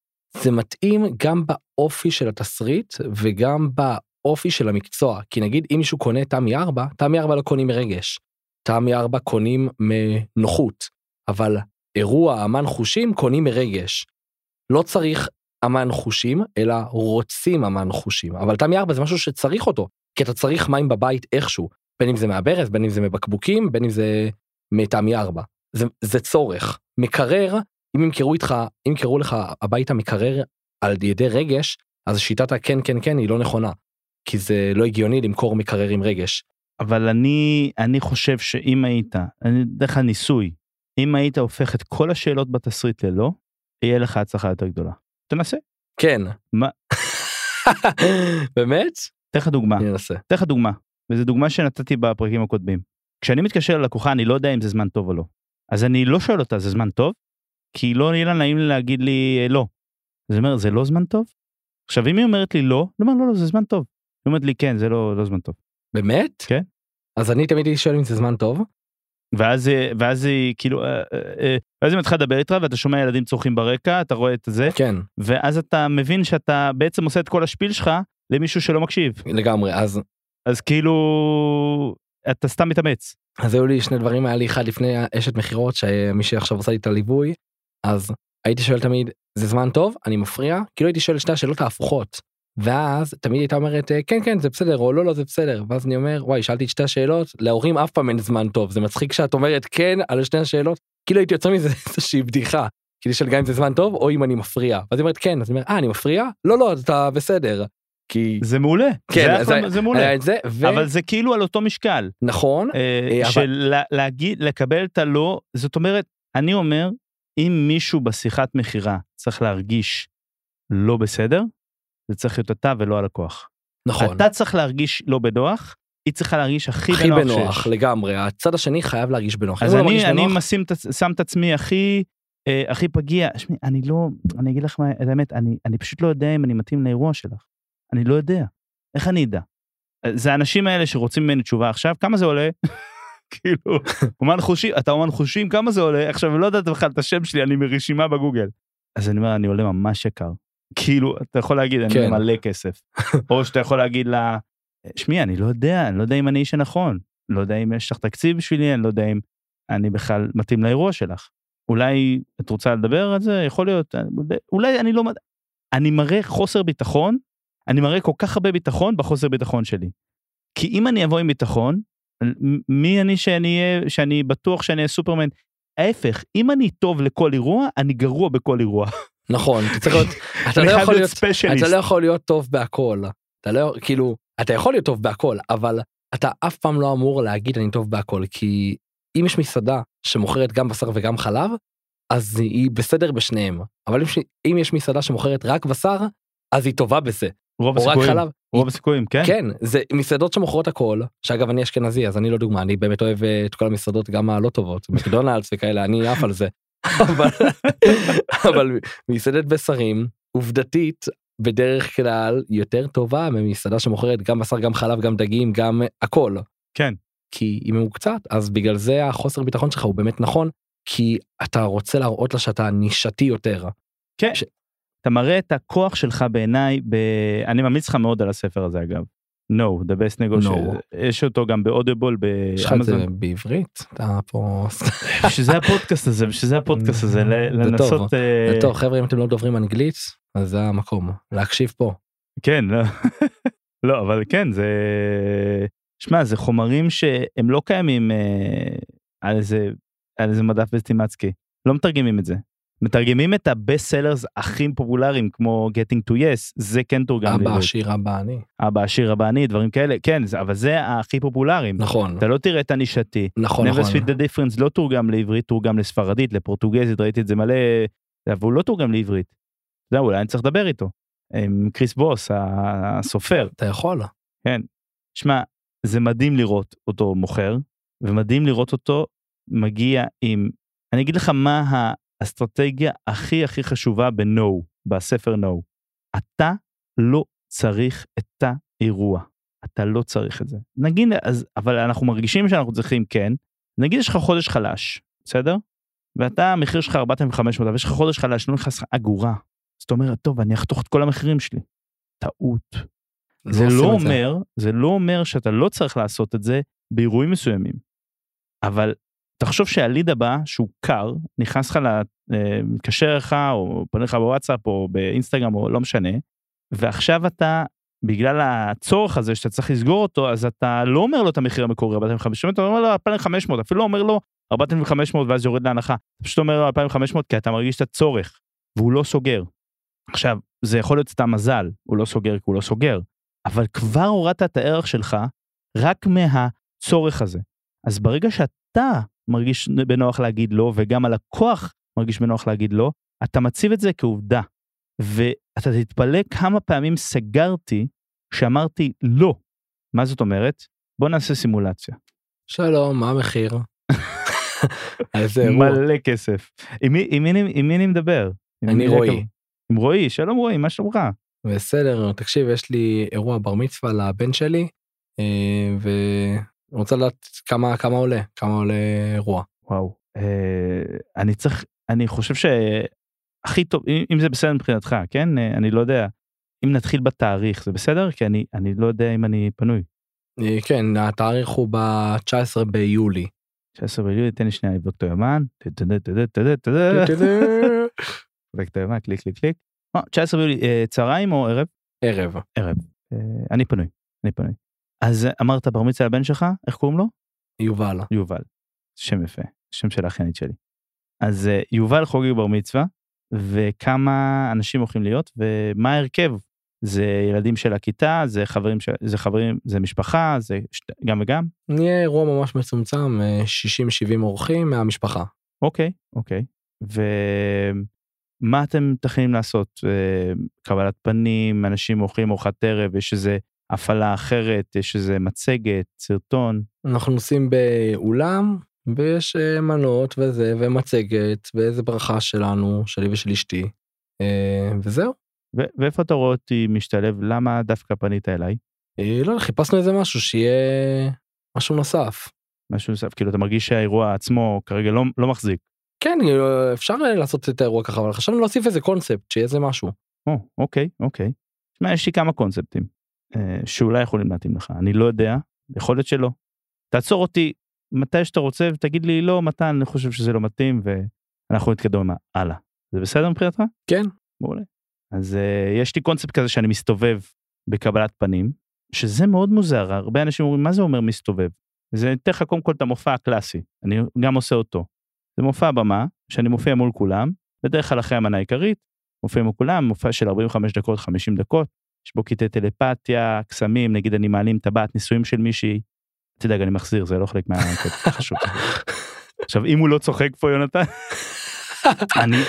זה מתאים גם באופי של התסריט, וגם באופי של המקצוע. כי נגיד, אם מישהו קונה תמי 4, תמי 4 לא קונים מרגש. תמי 4 קונים מנוחות. אבל אירוע, אמן חושים, קונים מרגש. לא צריך אמן חושים, אלא רוצים אמן חושים. אבל תמי 4 זה משהו שצריך אותו, כי אתה צריך מים בבית איכשהו, בין אם זה מהברז, בין אם זה מבקבוקים, בין אם זה מתמי 4. זה צורך. מקרר, אם ימכרו לך הביתה מקרר על ידי רגש, אז שיטת הכן, כן, כן, היא לא נכונה, כי זה לא הגיוני למכור מקרר עם רגש. אבל אני חושב שאם היית, דרך הניסוי, אם היית הופך את כל השאלות בתסריט ללא, יהיה לך הצלחה יותר גדולה. תנסה. כן. מה? באמת? תלך דוגמה. תנסה. תלך דוגמה. וזו דוגמה שנתתי בפרקים הקודמים. כשאני מתקשר ללקוחה, אני לא יודע אם זה זמן טוב או לא. אז אני לא שואל אותה, זה זמן טוב? כי לא נהיה לה נעים להגיד לי לא. זאת אומרת, זה לא זמן טוב? עכשיו, אם היא אומרת לי לא, לא, לא, לא, זה זמן טוב. היא אומרת לי, כן, זה לא זמן טוב. באמת? כן. אז אני תמיד שואל אם זה זמן טוב. ואז היא כאילו, ואז היא מתחילה לדבר איתה, ואתה שומע ילדים צורכים ברקע, אתה רואה את זה. כן. ואז אתה מבין שאתה בעצם עושה את כל השפיל שלך למישהו שלא מקשיב. לגמרי, אז כאילו, אתה סתם מתאמץ. אז היו לי שני דברים, היה לי אחד לפני אשת מחירות, שמי שעכשיו עושה לי את הליווי, אז הייתי שואל תמיד, זה זמן טוב? אני מפריע? כאילו הייתי שואל שתי השאלות ההפוכות. ואז תמיד הייתה אומרת, כן, כן, זה בסדר, או לא, לא, זה בסדר. ואז אני אומר, וואי, שאלתי את שתי השאלות, להורים אף פעם אין זמן טוב. זה מצחיק שאת אומרת כן על שתי השאלות, כאילו הייתי יוצא מזה איזושהי בדיחה. כאילו של גם אם זה זמן טוב, או אם אני מפריע. ואז היא אומרת, כן, אז אני אומר, אני מפריע? לא, לא, אתה בסדר. כי... זה מעולה. כן, זה מעולה. אבל זה כאילו על אותו משקל. נכון. של להגיד, לקבל את הלא, זאת אומרת, אני אומר, אם מישהו בשיחת מחירה צריך להרגיש לא בסדר, זה צריך להיות אתה ולא הלקוח. נכון. אתה צריך להרגיש לא בנוח, היא צריכה להרגיש הכי בנוח שיש. הכי בנוח, לגמרי. הצד השני חייב להרגיש בנוח. אז אני שם את עצמי הכי פגיע. אני לא, אני אגיד לך מה, את האמת, אני פשוט לא יודע אם אני מתאים לאירוע שלך. אני לא יודע. איך אני יודע? זה האנשים האלה שרוצים ממני תשובה עכשיו, כמה זה עולה? כאילו, אומן חושים, אתה אומן חושים, כמה זה עולה? עכשיו, לא יודעת בכלל את השם שלי, אני מרשימה בגוגל. אז אני אומר, אני עולה ממש יקר. כאילו, אתה יכול להגיד, אני מלא כסף. או שאתה יכול להגיד לה, שמי, אני לא יודע אם אני איש הנכון. לא יודע אם יש לך תקציב בשבילי, אני לא יודע אם אני בכלל מתאים לאירוע שלך. אולי את רוצה לדבר על זה? יכול להיות. אולי אני לא... אני מראה חוסר ביטחון, אני מראה כל כך הרבה ביטחון בחוסר ביטחון שלי. כי אם אני אבוא עם ביטחון, מי אני שאני בטוח שאני אהיה סופרמן? ההפך, אם אני טוב לכל אירוע, אני גרוע בכל אירוע. נכון, אתה לא יכול להיות טוב בהכל, כאילו, אתה יכול להיות טוב בהכל, אבל אתה אף פעם לא אמור להגיד אני טוב בהכל, כי אם יש מסעדה שמוכרת גם בשר וגם חלב, אז היא בסדר בשניהם, אבל אם יש מסעדה שמוכרת רק בשר, אז היא טובה בזה. רוב הסיכויים, כן? כן, זה מסעדות שמוכרות הכל, שאגב אני אשכנזי, אז אני לא דוגמה, אני באמת אוהב את כל המסעדות גם הלא טובות, מקדונלדס וכאלה, אני אף על זה. אבל מסעדת בשרים, עובדתית, בדרך כלל יותר טובה ממסעדה שמוכרת גם בשר, גם חלב, גם דגים, גם הכל. כן. כי אם הוא קצת, אז בגלל זה החוסר ביטחון שלך הוא באמת נכון, כי אתה רוצה להראות לה שאתה נישתי יותר. כן. אתה מראה את הכוח שלך בעיניי, אני ממליץ לך מאוד על הספר הזה אגב. No, the best negotiator. יש אותו גם באודיבול, באמזון. בעברית, שזה הפודקאסט הזה, שזה הפודקאסט הזה, לנסות... זה טוב, חבר'ה, אם אתם לא דוברים אנגלית, אז זה המקום, להקשיב פה. כן, לא, אבל כן, זה... שמע, זה חומרים שהם לא קיימים על איזה מדף בסטימצקי, לא מתרגמים את זה. מתרגמים את הבסט-סלרס הכי פופולריים, כמו Getting to Yes, זה כן תורגם לראות. אבא עשיר, אבא עני. אבא עשיר, אבא עני, דברים כאלה, כן, אבל זה הכי פופולריים. נכון. אתה לא תראה את הנישתי. נכון, נכון. Never Split the Difference לא תורגם לעברית, תורגם לספרדית, לפורטוגזית, ראיתי את זה מלא, אבל הוא לא תורגם לעברית. זה אולי אני צריך לדבר איתו. עם קריס בוס, הסופר. אתה יכול. כן. שמע, זה מדהים לראות אותו מוכר, ומדהים לראות אותו מגיע עם, אני אגיד לך מה אסטרטגיה הכי חשובה ב-No, בספר No. אתה לא צריך את האירוע. אתה לא צריך את זה. נגיד, אבל אנחנו מרגישים שאנחנו צריכים כן. נגיד יש לך חודש חלש, בסדר? ואתה, המחיר שלך 4,500, ויש לך חודש חלש, לא נכנס אגורה. זאת אומרת, טוב, אני אחתוך את כל המחירים שלי. טעות. זה לא אומר שאתה לא צריך לעשות את זה באירועים מסוימים. אבל תחשוב שהליד הבא, שהוא קר, נכנס לך לקשר לך, או פונה לך בוואטסאפ, או באינסטגרם, או לא משנה, ועכשיו אתה, בגלל הצורך הזה, שאתה צריך לסגור אותו, אז אתה לא אומר לו את המחיר המקורי, 4,500, אתה אומר לו 2,500, אפילו לא אומר לו 4,500, ואז יורד להנחה, אתה פשוט אומר לו 2,500, כי אתה מרגיש את הצורך, והוא לא סוגר. עכשיו, זה יכול להיות סתם מזל, הוא לא סוגר כי הוא לא סוגר, אבל כבר הורדת את הערך שלך, רק מה... הצורך הזה. אז ברגע שאתה מרגיש בנוח להגיד לא, וגם הלקוח מרגיש בנוח להגיד לא, אתה מציב את זה כעובדה. ואתה תתפלא כמה פעמים סגרתי שאמרתי לא. מה זאת אומרת? בוא נעשה סימולציה. שלום, מה המחיר? מלא כסף. עם מי אני מדבר? אני רואי. עם רואי, שלום רואי, מה שלומך? בסדר, תקשיב, יש לי אירוע בר מצווה לבן שלי, ורוצה לדעת כמה עולה אירוע. וואו, אני חושב שהכי טוב, אם זה בסדר מבחינתך, כן? אני לא יודע, אם נתחיל בתאריך, זה בסדר? כי אני לא יודע אם אני פנוי. כן, התאריך הוא ב-19 ביולי. 19 ביולי, תן לי שנייה, לבדוק את היומן. לבדוק את היומן, קליק, קליק, קליק. 19 ביולי, צהריים או ערב? ערב. ערב. אני פנוי, אני פנוי. אז אמרת בר מצווה לבן שלך, איך קוראים לו? יובל. יובל. שם יפה, שם של האחיינית שלי. אז יובל חוגג בר מצווה, וכמה אנשים הולכים להיות, ומה ההרכב? זה ילדים של הכיתה, זה חברים, זה משפחה, זה גם וגם? נהיה אירוע ממש מצומצם, 60-70 אורחים מהמשפחה. אוקיי, אוקיי. ומה אתם תכנים לעשות? קבלת פנים, אנשים אורחים, אורחת ערב, יש איזה הפעלה אחרת, יש איזה מצגת, סרטון? אנחנו נוסעים באולם, ויש מנות וזה, ומצגת, ואיזה ברכה שלנו, שלי ושל אשתי, וזהו. ואיפה אתה רואה אותי משתלב? למה דווקא פנית אליי? לא, חיפשנו איזה משהו שיהיה משהו נוסף. משהו נוסף, כאילו אתה מרגיש שהאירוע עצמו כרגע לא מחזיק. כן, אפשר לעשות את האירוע ככה, אבל חשבנו להוסיף איזה קונספט, שיהיה איזה משהו. אוקיי, אוקיי. יש לי כמה קונספטים, שאולי יכולים להתאים לך, אני לא יודע, יכול להיות שלא. תעצור אותי מתי שאתה רוצה, ותגיד לי לא, מתן, אני חושב שזה לא מתאים, ואנחנו נתקדם הלאה. זה בסדר מבחינתך? כן. מעולה. אז יש לי קונספט כזה שאני מסתובב בקבלת פנים, שזה מאוד מוזר, הרבה אנשים אומרים, מה זה אומר מסתובב? זה נתך קודם כל את המופע הקלאסי, אני גם עושה אותו. זה מופע במה, שאני מופיע מול כולם, בדרך כלל אחרי המנה העיקרית, מופיע מול כולם, מופע של 45 דקות, 50 דקות, יש בו קטעי טלפתיה, קסמים, נגיד אני מעלים טבעת ניסויים של מישהי, תדאג אני מחזיר, זה לא חלק מהחשוב. עכשיו, אם הוא לא צוחק פה יונתן,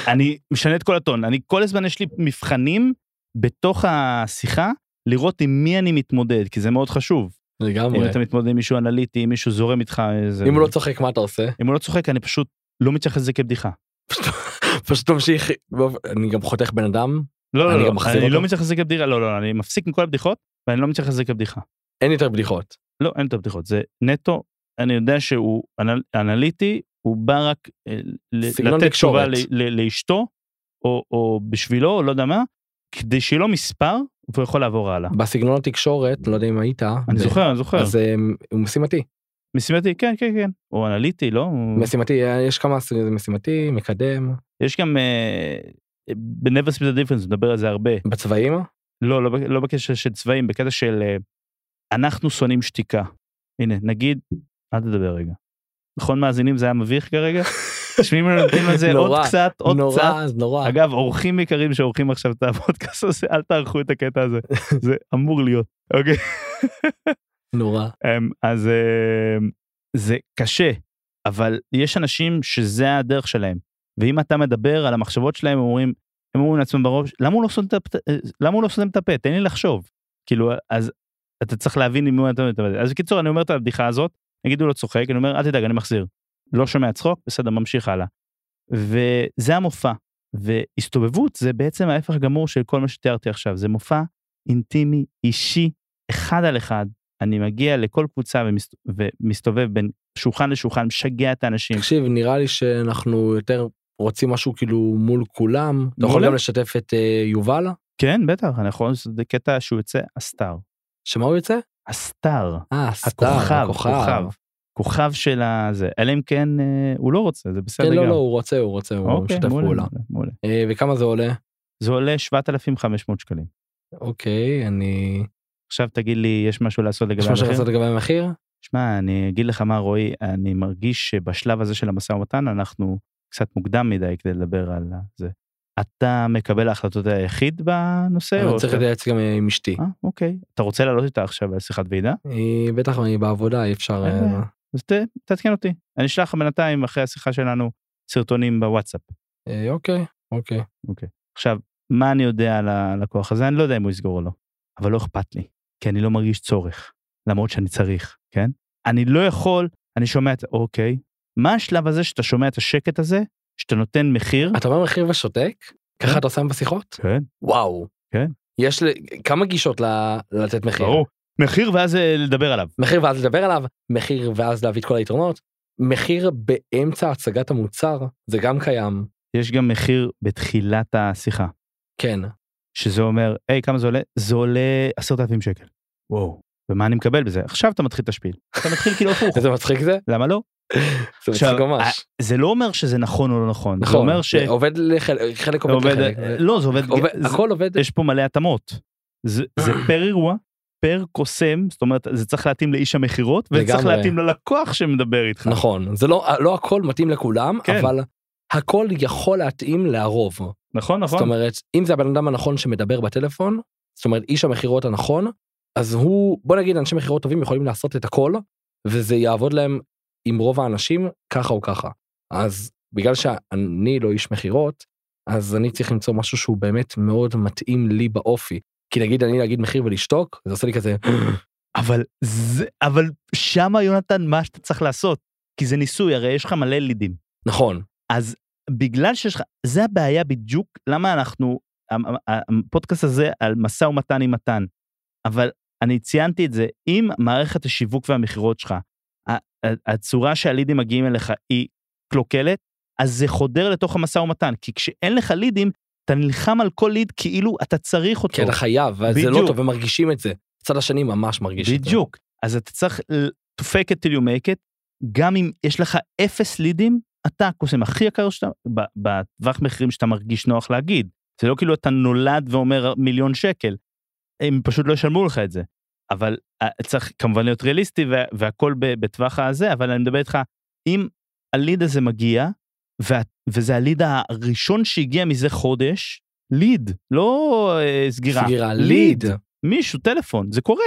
אני משנה את כל הטון, אני כל הזמן יש לי מבחנים בתוך השיחה, לראות עם מי אני מתמודד, כי זה מאוד חשוב. לגמרי. אם אתה מתמודד עם מישהו אנליטי, אם מישהו זורם איתך. אם הוא לא צוחק, מה אתה עושה? אם הוא לא צוחק, אני פשוט לא מתייחס לזה כבדיחה. פשוט ממשיך, אני גם חותך בן אדם. לא, לא, אני לא מתייחס לזה כבדיחה, לא, אני מפסיק מכל הבדיחות, ואני לא מתייחס לזה כבדיחה. אין יותר בדיחות. לא, אין יותר בדיחות, זה נטו, אני יודע שהוא אנליטי, הוא בא רק לתת תשובה לאשתו, או בשבילו, או לא יודע מה, כדי שהיא לא מספר, והוא יכול לעבור הלאה. בסגנון התקשורת, לא יודע אם היית. אני זוכר, אני זוכר. אז הוא משימתי. משימתי, כן, כן, כן. או אנליטי, לא? משימתי, יש כמה משימתי, מקדם. יש גם, ב-Never Split the Difference, נדבר על זה הרבה. בצבעים? לא בקשר של צבעים, בקטע של, אנחנו שונאים שתיקה. הנה, נגיד, אל תדבר רגע. נכון מאזינים, זה היה מביך כרגע, שמעים לנו נותנים על זה עוד קצת, אגב, אורחים יקרים שאורחים עכשיו את הפודקאסט הזה, אל תערכו את הקטע הזה, זה אמור להיות, אוקיי? נורא. אז זה קשה, אבל יש אנשים שזה הדרך שלהם, ואם אתה מדבר על המחשבות שלהם, הם אומרים לעצמם בראש, למה הוא לא סותם את הפה? תן לי לחשוב, כאילו, אז אתה צריך להבין אם הוא אתה מדבר, אז בקיצור, אני אומר את הבדיחה הזאת, נגידו לו צוחק, אני אומר, אל תדאג, אני מחזיר. לא שומע צחוק, בסדר, ממשיך הלאה. וזה המופע. והסתובבות זה בעצם ההפך גמור של כל מה שתיארתי עכשיו. זה מופע אינטימי, אישי, אחד על אחד. אני מגיע לכל קבוצה ומסתובב בין שולחן לשולחן, משגע את האנשים. תקשיב, נראה לי שאנחנו יותר רוצים משהו כאילו מול כולם. אתה יכול גם לשתף את יובל? כן, בטח, אני יכול לעשות קטע שהוא יוצא הסטאר. שמה הוא יוצא? הסטאר, הכוכב של הזה, אלם כן, הוא לא רוצה, זה בסדר גם. כן, לא, הוא רוצה, הוא שתף פעולה. וכמה זה עולה? זה עולה 7,500 שקלים. אוקיי, אני... עכשיו תגיד לי, יש משהו לעשות לגבי המחיר? יש משהו לעשות לגבי המחיר? שמע, אני אגיד לך מה רואי, אני מרגיש שבשלב הזה של המשא ומתן, אנחנו קצת מוקדם מדי כדי לדבר על זה. אתה מקבל ההחלטות היחיד בנושא? אני צריך לדייץ גם עם אשתי. אוקיי. אתה רוצה לעלות איתה עכשיו בשיחת ועידה? בטח, אני בעבודה, אי אפשר... אז תתקן אותי. אני אשלח בינתיים אחרי השיחה שלנו סרטונים בוואטסאפ. אוקיי. עכשיו, מה אני יודע על הלקוח הזה? אני לא יודע אם הוא יסגור או לא. אבל לא אכפת לי. כי אני לא מרגיש צורך. למרות שאני צריך, כן? אני לא יכול, אני שומע את... אוקיי. מה השלב הזה שאתה שומע את השקט הזה? שאתה נותן מחיר. אתה אומר מחיר ושותק? ככה אתה עושה בשיחות? כן. וואו. כן. יש כמה גישות לתת מחיר. ברור. מחיר ואז לדבר עליו. מחיר ואז לדבר עליו, מחיר ואז להביא את כל היתרונות. מחיר באמצע הצגת המוצר, זה גם קיים. יש גם מחיר בתחילת השיחה. כן. שזה אומר, היי, כמה זה עולה? זה עולה 10,000 שקל. וואו. ומה אני מקבל בזה? עכשיו אתה מתחיל תשפיל. אתה מתחיל כאילו הפוך. זה מצחיק זה? למה לא? זה לא אומר שזה נכון או לא נכון, זה אומר שעובד חלק עובד לחלק, לא, זה עובד, יש פה מלא התאמות, זה פר אירוע, פר קוסם, זאת אומרת זה צריך להתאים לאיש המחירות וצריך להתאים ללקוח שמדבר איתך, נכון, זה לא הכל מתאים לכולם, אבל הכל יכול להתאים להרוב, נכון, זאת אומרת אם זה הבן אדם הנכון שמדבר בטלפון, זאת אומרת איש המחירות הנכון, אז הוא, בוא נגיד אנשי מחירות טובים יכולים לעשות את הכל וזה יעבוד להם עם רוב האנשים, ככה או ככה. אז בגלל שאני לא איש מחירות, אז אני צריך למצוא משהו שהוא באמת מאוד מתאים לי באופי. כי נגיד, אני להגיד מחיר ולשתוק, זה עושה לי כזה, אבל שמה, יונתן, מה שאתה צריך לעשות? כי זה ניסוי, הרי יש לך מלא לידים. נכון. אז בגלל שיש לך, זה הבעיה בדיוק, למה אנחנו, הפודקאסט הזה על משא ומתן עם מתן, אבל אני ציינתי את זה, עם מערכת השיווק והמחירות שלך, הצורה שהלידים מגיעים אליך היא קלוקלת, אז זה חודר לתוך המשא ומתן, כי כשאין לך לידים, אתה נלחם על כל ליד כאילו אתה צריך אותו. כי אתה חייב, אז זה לא טוב, ומרגישים את זה. צד השני ממש מרגיש את זה. בדיוק, אז אתה צריך to fake it till you make it, גם אם יש לך 0 לידים, אתה הקוסם הכי יקר שאתה, בטווח מחירים שאתה מרגיש נוח להגיד, זה לא כאילו אתה נולד ואומר מיליון שקל, הם פשוט לא ישלמו לך את זה. אבל צריך כמובן להיות ריאליסטי והכל בטווח הזה, אבל אני מדבר איתך, אם הליד הזה מגיע, וזה הליד הראשון שהגיע מזה חודש, ליד, לא סגירה, ליד, מישהו, טלפון, זה קורה.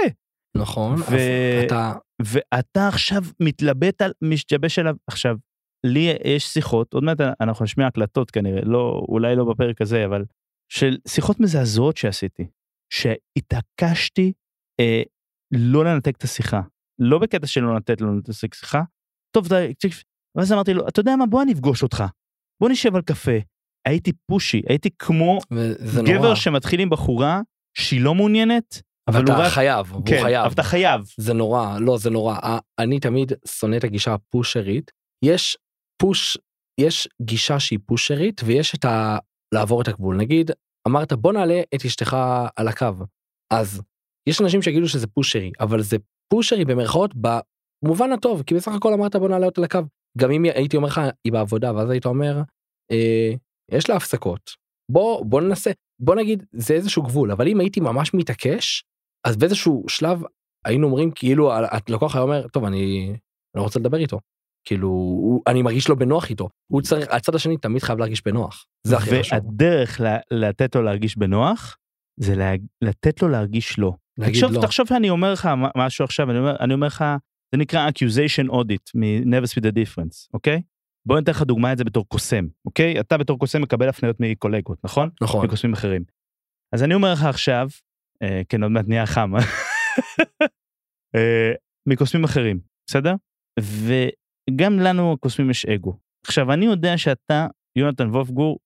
נכון, אז אתה... ואתה עכשיו מתלבט על משתבש אליו, עכשיו, לי יש שיחות, עוד מעט אנחנו נשמיע הקלטות כנראה, אולי לא בפרק הזה, אבל של שיחות מזעזעות שעשיתי, שהתעקשתי, לא לנתק את השיחה, לא בקטע של לא לנתק שיחה, טוב, ואז אמרתי לו, אתה יודע מה, בוא נפגוש אותך, בוא נשב על קפה, הייתי פושי, הייתי כמו גבר שמתחיל עם בחורה, שהיא לא מעוניינת, אבל אתה חייב, אבל אתה חייב, זה נורא, לא זה נורא, אני תמיד שונא את הגישה הפושרית, יש פוש, יש גישה שהיא פושרית, ויש את לעבור את הגבול, נגיד, אמרת בוא נעלה את אשתך על הקו, אז יש אנשים שיגידו שזה פושרי, אבל זה פושרי במרכאות במובן הטוב, כי בסך הכל אמרת בוא נעלה אותה לקו, גם אם הייתי אומר לך, היא בעבודה, ואז היית אומר, יש לה הפסקות, בוא ננסה, בוא נגיד, זה איזשהו גבול, אבל אם הייתי ממש מתעקש, אז באיזשהו שלב, היינו אומרים, כאילו, הלקוח היה אומר, טוב, אני לא רוצה לדבר איתו, כאילו, אני מרגיש לו בנוח איתו, הצד השני תמיד חייב להרגיש בנוח, זה הכי חשוב. והדרך לתת לו להרגיש בנוח, זה לתת לו להרגיש לו. תחשוב שאני אומר לך משהו עכשיו, אני אומר לך, זה נקרא Accusation audit, מ-Never Split the Difference, אוקיי? בואו נתן לך דוגמה את זה בתור קוסם, אוקיי? אתה בתור קוסם מקבל הפניות מקולגות, נכון? נכון. מקוסמים אחרים. אז אני אומר לך עכשיו, כן, עוד מעט נהיה חם, מקוסמים אחרים, בסדר? וגם לנו הקוסמים יש אגו. עכשיו, אני יודע שאתה, יונתן וולפגור,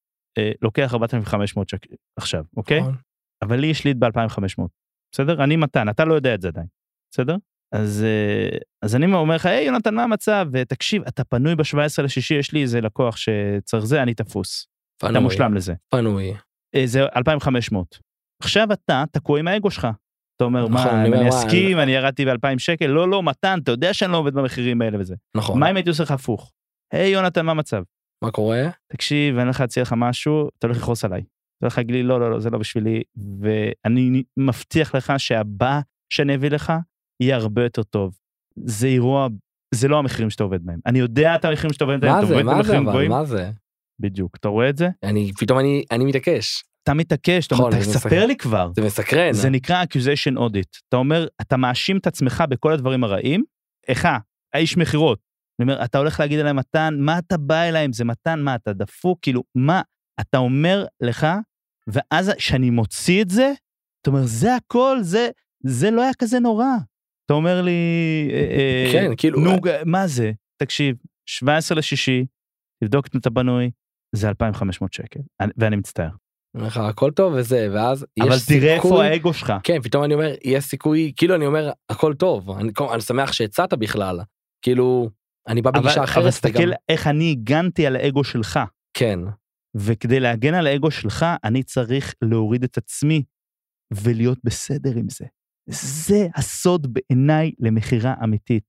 לוקח 4,500 שקל עכשיו, אוקיי? אבל לי יש ליד ב-2,500. בסדר? אני מתן, אתה לא יודע את זה עדיין. בסדר? אז אני אומר לך, היי יונתן, מה המצב? ותקשיב, אתה פנוי ב-17/6, יש לי איזה לקוח שצריך זה, אני תפוס. פנוי. אתה מושלם לזה. פנוי. זה 2,500. עכשיו אתה תקוע עם האגו שלך. אתה אומר, מה, אני אסכים, אני ירדתי ב-2,000 שקל, לא, מתן, אתה יודע שאני לא עובד במחירים האלה וזה. נכון. מה אם הייתי עושה לך הפוך? היי יונתן, מה המצב? מה קורה? תקשיב, אני הולך להציע לך משהו, אתה הולך לחוס עליי. לך להגיד לי, לא, לא, לא, זה לא בשבילי, ואני מבטיח לך שהבא שאני אביא לך, יהיה הרבה יותר טוב. זה אירוע, זה לא המחירים שאתה עובד בהם. אני יודע את המחירים שאתה עובד בהם, מה זה, מה זה, מה זה? בדיוק, אתה רואה את זה? פתאום אני מתעקש. אתה מתעקש, אתה מספר לי כבר. זה מסקרן. זה נקרא Accusation audit. אתה אומר, אתה מאשים את עצמך בכל הדברים הרעים, איכה, האיש מחירות. אני אומר, אתה הולך להגיד אליהם, מתן, מה אתה בא אליהם? זה מתן, מה, אתה דפוק? כאילו, מה? אתה אומר לך, ואז שאני מוציא את זה, אתה אומר, זה הכל, זה לא היה כזה נורא. אתה אומר לי, כן, כאילו, מה זה? תקשיב, 17/6, תבדוק את הבנוי, זה 2,500 שקל, ואני מצטער. הכל טוב וזה, ואז אבל תראה איפה האגו שלך. כן, פתאום אני אומר, יש סיכוי, כאילו אני אומר, הכל טוב, אני שמח שהצעת בכלל, כאילו, אני בא בגישה אחרת. אבל תסתכל איך אני הגנתי על האגו שלך. כן. וכדי להגן על האגו שלך, אני צריך להוריד את עצמי, ולהיות בסדר עם זה. זה הסוד בעיניי למחירה אמיתית.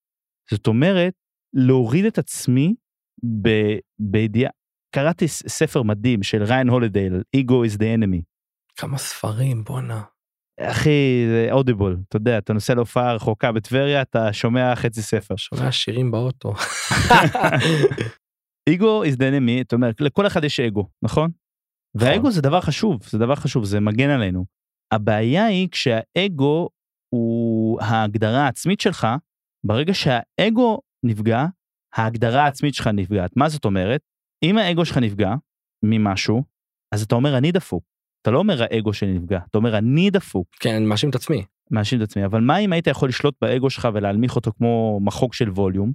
זאת אומרת, להוריד את עצמי בידיעה. קראתי ספר מדהים של ריין הולידי, Ego is the Enemy. כמה ספרים, בונה. אחי, זה אודיבול, אתה יודע, אתה נוסע להופעה רחוקה בטבריה, אתה שומע חצי ספר. שומע שירים באוטו. Ego is the Enemy, אתה אומר, לכל אחד יש אגו, נכון? והאגו זה דבר חשוב, זה דבר חשוב, זה מגן עלינו. הבעיה היא כשהאגו הוא ההגדרה העצמית שלך, ברגע שהאגו נפגע, ההגדרה העצמית שלך נפגעת. מה זאת אומרת? אם האגו שלך נפגע ממשהו, אז אתה אומר אני דפוק. אתה לא אומר האגו שנפגע, אתה אומר אני דפוק. כן, מאשים את עצמי. מאשים את עצמי, אבל מה אם היית יכול לשלוט באגו שלך ולהלמיך אותו כמו מחוק של ווליום,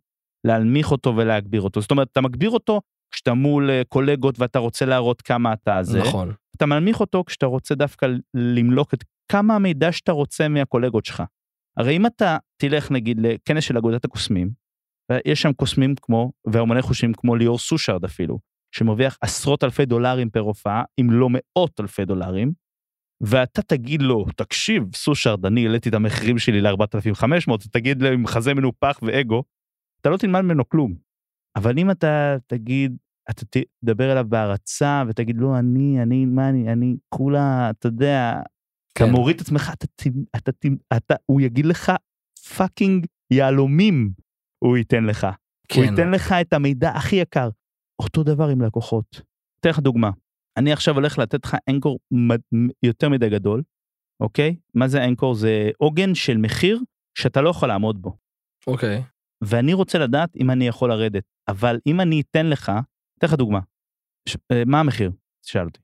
להלמיך אותו ולהגביר אותו. זאת אומרת, אתה מגביר אותו כשאתה מול קולגות ואתה רוצה להראות כמה אתה הזה. נכון. אתה מלמיך אותו כשאתה רוצה דווקא למלוק את כמה המידע שאתה רוצה מהקולגות שלך. הרי אם אתה תלך נגיד לכנס של אגודת הקוסמים, ויש שם קוסמים כמו, והאומני חושים כמו ליאור סושרד אפילו, שמרוויח עשרות אלפי דולרים פר הופעה, אם לא מאות אלפי דולרים, ואתה תגיד לו, תקשיב סושרד, אני העליתי את המחירים שלי ל-4,500, תגיד לו עם חזה מנופח ואגו, אתה לא תלמד ממנו כלום. אבל אם אתה תגיד, אתה תדבר אליו בהרצה, ותגיד, לא, אני, כולה, אתה יודע, אתה מוריד את עצמך, הוא יגיד לך, פאקינג יעלומים, הוא ייתן לך. הוא ייתן לך את המידע הכי יקר. אותו דבר עם לקוחות. אתן לך דוגמה, אני עכשיו הולך לתת לך אנקור יותר מדי גדול, אוקיי? מה זה אנקור? זה עוגן של מחיר, שאתה לא יכול לעמוד בו. אוקיי. ואני רוצה לדעת אם אני יכול לרדת, אבל אם אני אתן לך, אתן לך דוגמה, מה המחיר? תשאל אותי.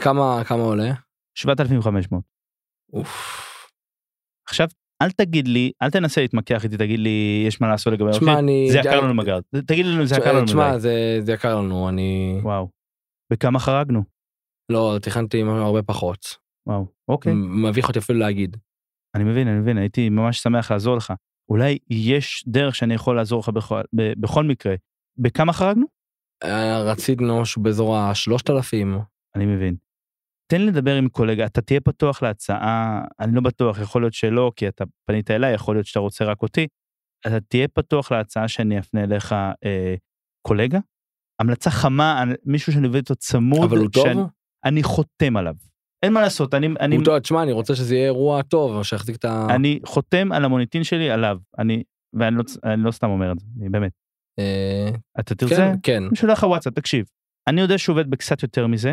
כמה עולה? 7,500. אוף. עכשיו, אל תגיד לי, אל תנסה להתמקח איתי, תגיד לי, יש מה לעשות לגבי אוקיי? זה יקר לנו מגרד. תגיד לי, זה יקר לנו מגרד. תשמע, זה יקר לנו, אני וואו. בכמה חרגנו? לא, תכנתי הרבה פחות. וואו, אוקיי. מביך אותי אפילו להגיד. אני מבין, הייתי ממש שמח לעזור לך. אולי יש דרך שאני יכול לעזור לך בכל מקרה. בכמה חרגנו? רצינו שבאזור ה-3,000. אני מבין. תן לי לדבר עם קולגה, אתה תהיה פתוח להצעה, אני לא בטוח, יכול להיות שלא, כי אתה פנית אליי, יכול להיות שאתה רוצה רק אותי, אתה תהיה פתוח להצעה שאני אפנה אליך קולגה, המלצה חמה, מישהו שאני עובד אותו צמוד, אבל הוא טוב? אני חותם עליו. אין מה לעשות, אני הוא טוב, תשמע, אני רוצה שזה יהיה אירוע טוב, שיחזיק את אני חותם על המוניטין שלי עליו, ואני לא סתם אומר את זה, אני באמת. אתה תרצה? כן. אני שולח הוואטסאפ, תקשיב. אני יודע שעובד בקצת יותר מזה,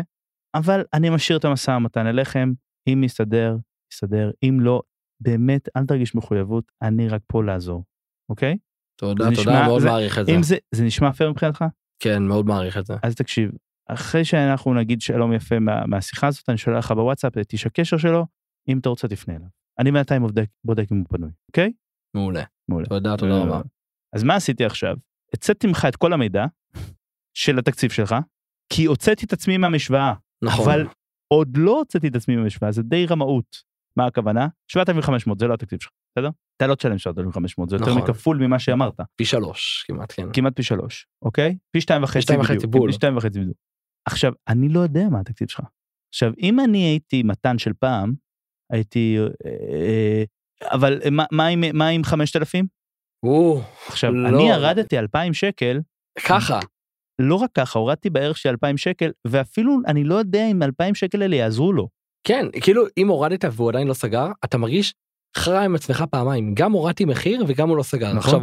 אבל אני משאיר את המשא ומתן אליכם, אם יסתדר, יסתדר, אם לא, באמת, אל תרגיש מחויבות, אני רק פה לעזור, אוקיי? תודה, מאוד מעריך את זה. אם זה נשמע פייר מבחינתך? כן, מאוד מעריך את זה. אז תקשיב, אחרי שאנחנו נגיד שלום יפה מהשיחה הזאת, אני שולח לך בוואטסאפ, תשקשר שלו, אם אתה רוצה תפנה אליו. אני בינתיים בודק אם הוא פנוי, אוקיי? מעולה. תודה רבה. אז מה עשיתי עכשיו? הצאתי ממך את כל המידע של התקציב שלך, כי הוצאתי את עצמי מהמשוואה. נכון. אבל עוד לא הוצאתי את עצמי מהמשוואה, זה די רמאות. מה הכוונה? 7,500, זה לא התקציב שלך, בסדר? אתה לא תשלם 7,500, זה יותר מכפול ממה שאמרת. פי 3, כמעט, כן. כמעט פי 3, אוקיי? פי 2.5 בדיוק. פי 2.5 בדיוק. עכשיו, אני לא יודע מה התקציב שלך. עכשיו, אם אני הייתי מתן של פעם, הייתי אבל מה עם 5,000? עכשיו, אני הרדתי 2,000 שקל. ככה. לא רק ככה, הורדתי בערך של 2,000 שקל, ואפילו אני לא יודע אם 2,000 שקל אלה יעזרו לו. כן, כאילו, אם הורדת והוא עדיין לא סגר, אתה מרגיש חרא עם עצמך פעמיים, גם הורדתי מחיר וגם הוא לא סגר. נכון. עכשיו,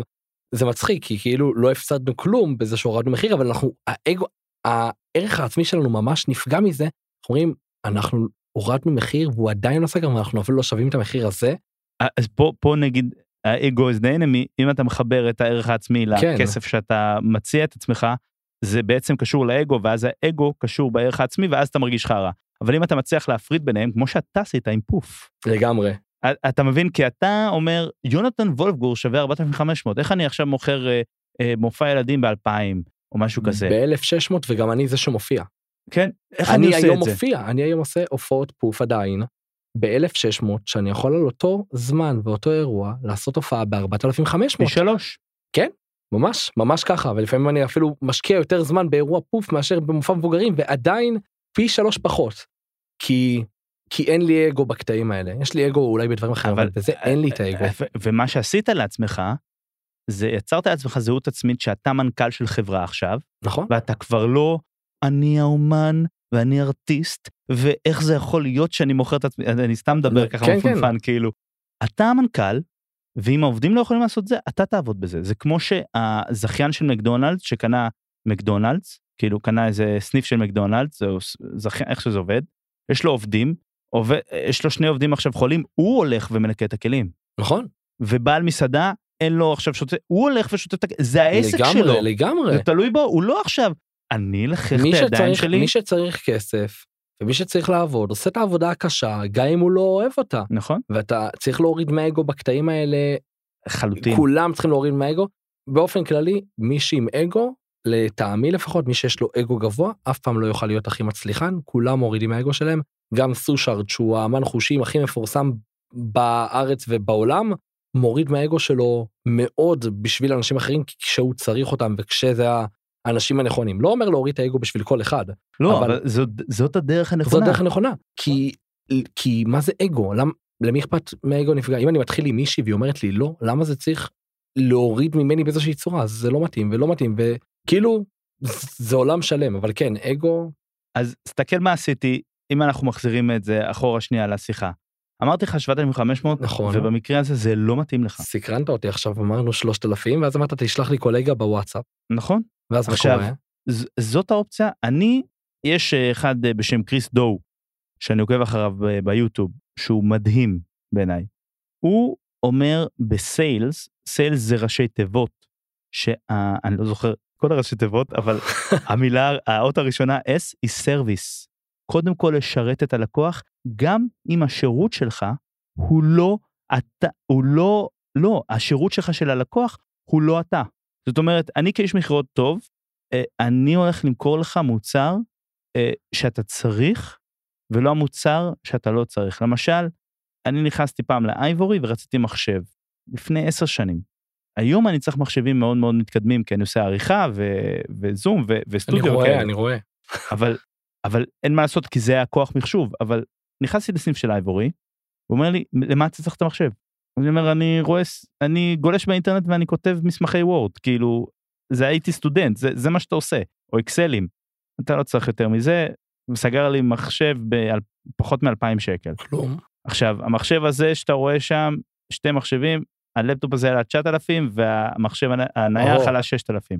זה מצחיק, כי כאילו לא הפסדנו כלום בזה שהורדנו מחיר, אבל אנחנו, האגו, הערך העצמי שלנו ממש נפגע מזה, אנחנו אומרים, אנחנו הורדנו מחיר, והוא עדיין לא סגר, ואנחנו אפילו לא שווים את המחיר הזה. אז פה נגיד, האגו is the enemy, אם אתה מחבר את הערך העצמי לכסף שאתה מציע את עצמך, זה בעצם קשור לאגו, ואז האגו קשור בערך העצמי, ואז אתה מרגיש חרה. אבל אם אתה מצליח להפריד ביניהם, כמו שאתה עשית עם פוף. לגמרי. אתה מבין, כי אתה אומר, יונתן וולפגור שווה 4,500, איך אני עכשיו מוכר מופע ילדים ב-2,000, או משהו כזה? ב-1,600, וגם אני זה שמופיע. כן, איך אני עושה את זה? אני היום עושה הופעות פוף עדיין, ב-1,600, שאני יכול על אותו זמן ואותו אירוע, לעשות הופעה ב-4,500. בשלוש. כן, ממש, ממש ככה, ולפעמים אני אפילו משקיע יותר זמן באירוע פוף, מאשר במופע מבוגרים, ועדיין פי 3 פחות, כי אין לי אגו בקטעים האלה, יש לי אגו אולי בדברים אחרים, אבל בזה אין לי את האגו. ומה שעשית לעצמך, זה יצרת לעצמך זהות עצמית, שאתה מנכ"ל של חברה עכשיו, נכון. ואתה כבר לא, אני האומן, ואני ארטיסט, ואיך זה יכול להיות שאני מוכר את עצמי, אני סתם מדבר ככה מפנפן, כאילו, אתה המנכ"ל, ואם העובדים לא יכולים לעשות זה, אתה תעבוד בזה, זה כמו שהזכיין של מקדונלדס, שקנה מקדונלדס, כאילו קנה איזה סניף של מקדונלדס, איך שזה עובד, יש לו עובדים, יש לו 2 עובדים עכשיו חולים, הוא הולך ומנקה את הכלים. נכון. ובעל מסעדה, אין לו עכשיו שוטה, הוא הולך ושוטה את הכלים, זה העסק לגמרי, שלו. לגמרי. זה תלוי בו, הוא לא עכשיו, אני לחכת הידיים שלי. מי שצריך כסף, ומי שצריך לעבוד, עושה את העבודה הקשה, גם אם הוא לא אוהב אותה. נכון. ואתה צריך להוריד מהאגו בקטעים האלה. חלוטין. כולם צריכים להוריד מהאגו. באופן כללי, מי שעם אגו, לטעמי לפחות, מי שיש לו אגו גבוה, אף פעם לא יוכל להיות הכי מצליחן, כולם מורידים מהאגו שלהם, גם סושארד, שהוא האמן חושים הכי מפורסם בארץ ובעולם, מוריד מהאגו שלו מאוד בשביל אנשים אחרים, כי כשהוא צריך אותם, וכשזה האנשים הנכונים. לא אומר להוריד את האגו בשביל כל אחד. לא, אבל זאת הדרך הנכונה. זאת הדרך הנכונה, כי מה זה אגו? למי אכפת מהאגו נפגע? אם אני מתחיל עם מישהי והיא אומרת לי, לא, למה זה צריך להוריד ממני באיזושהי צורה? זה לא מתאים ולא מתאים, כאילו, זה עולם שלם, אבל כן, אגו. אז תסתכל מה עשיתי, אם אנחנו מחזירים את זה אחורה שנייה לשיחה. אמרתי לך 7,500, נכון. ובמקרה הזה זה לא מתאים לך. סקרנת אותי עכשיו, אמרנו 3,000, ואז אמרת, תשלח לי קולגה בוואטסאפ. נכון. ואז עכשיו, זאת האופציה, יש אחד בשם קריס דו, שאני עוקב אחריו ביוטיוב, שהוא מדהים בעיניי. הוא אומר בסיילס, סיילס זה ראשי תיבות, שאני לא זוכר, כל הראשי תיבות, אבל המילה, האות הראשונה, S, היא סרוויס. קודם כל לשרת את הלקוח, גם אם השירות שלך, הוא לא, השירות שלך של הלקוח, הוא לא אתה. זאת אומרת, אני כאיש מכירות טוב, אני הולך למכור לך מוצר, שאתה צריך, ולא המוצר שאתה לא צריך. למשל, אני נכנסתי פעם לאייבורי, ורציתי מחשב, לפני 10 שנים. היום אני צריך מחשבים מאוד מאוד מתקדמים, כי אני עושה עריכה וזום וסטודיו. אני רואה. אבל אין מה לעשות, כי זה היה כוח מחשוב, אבל נכנסתי לסניף של אייבורי, הוא אומר לי, למה אתה צריך את המחשב? אני אומר, אני גולש באינטרנט ואני כותב מסמכי וורד, כאילו, זה הייתי סטודנט, זה מה שאתה עושה, או אקסלים, אתה לא צריך יותר מזה, וסגר לי מחשב פחות מ$2,000. כלום. עכשיו, המחשב הזה שאתה רואה שם, 2 מחשבים, הלפטופ הזה היה 9,000, והמחשב הנייח עלה 6,000.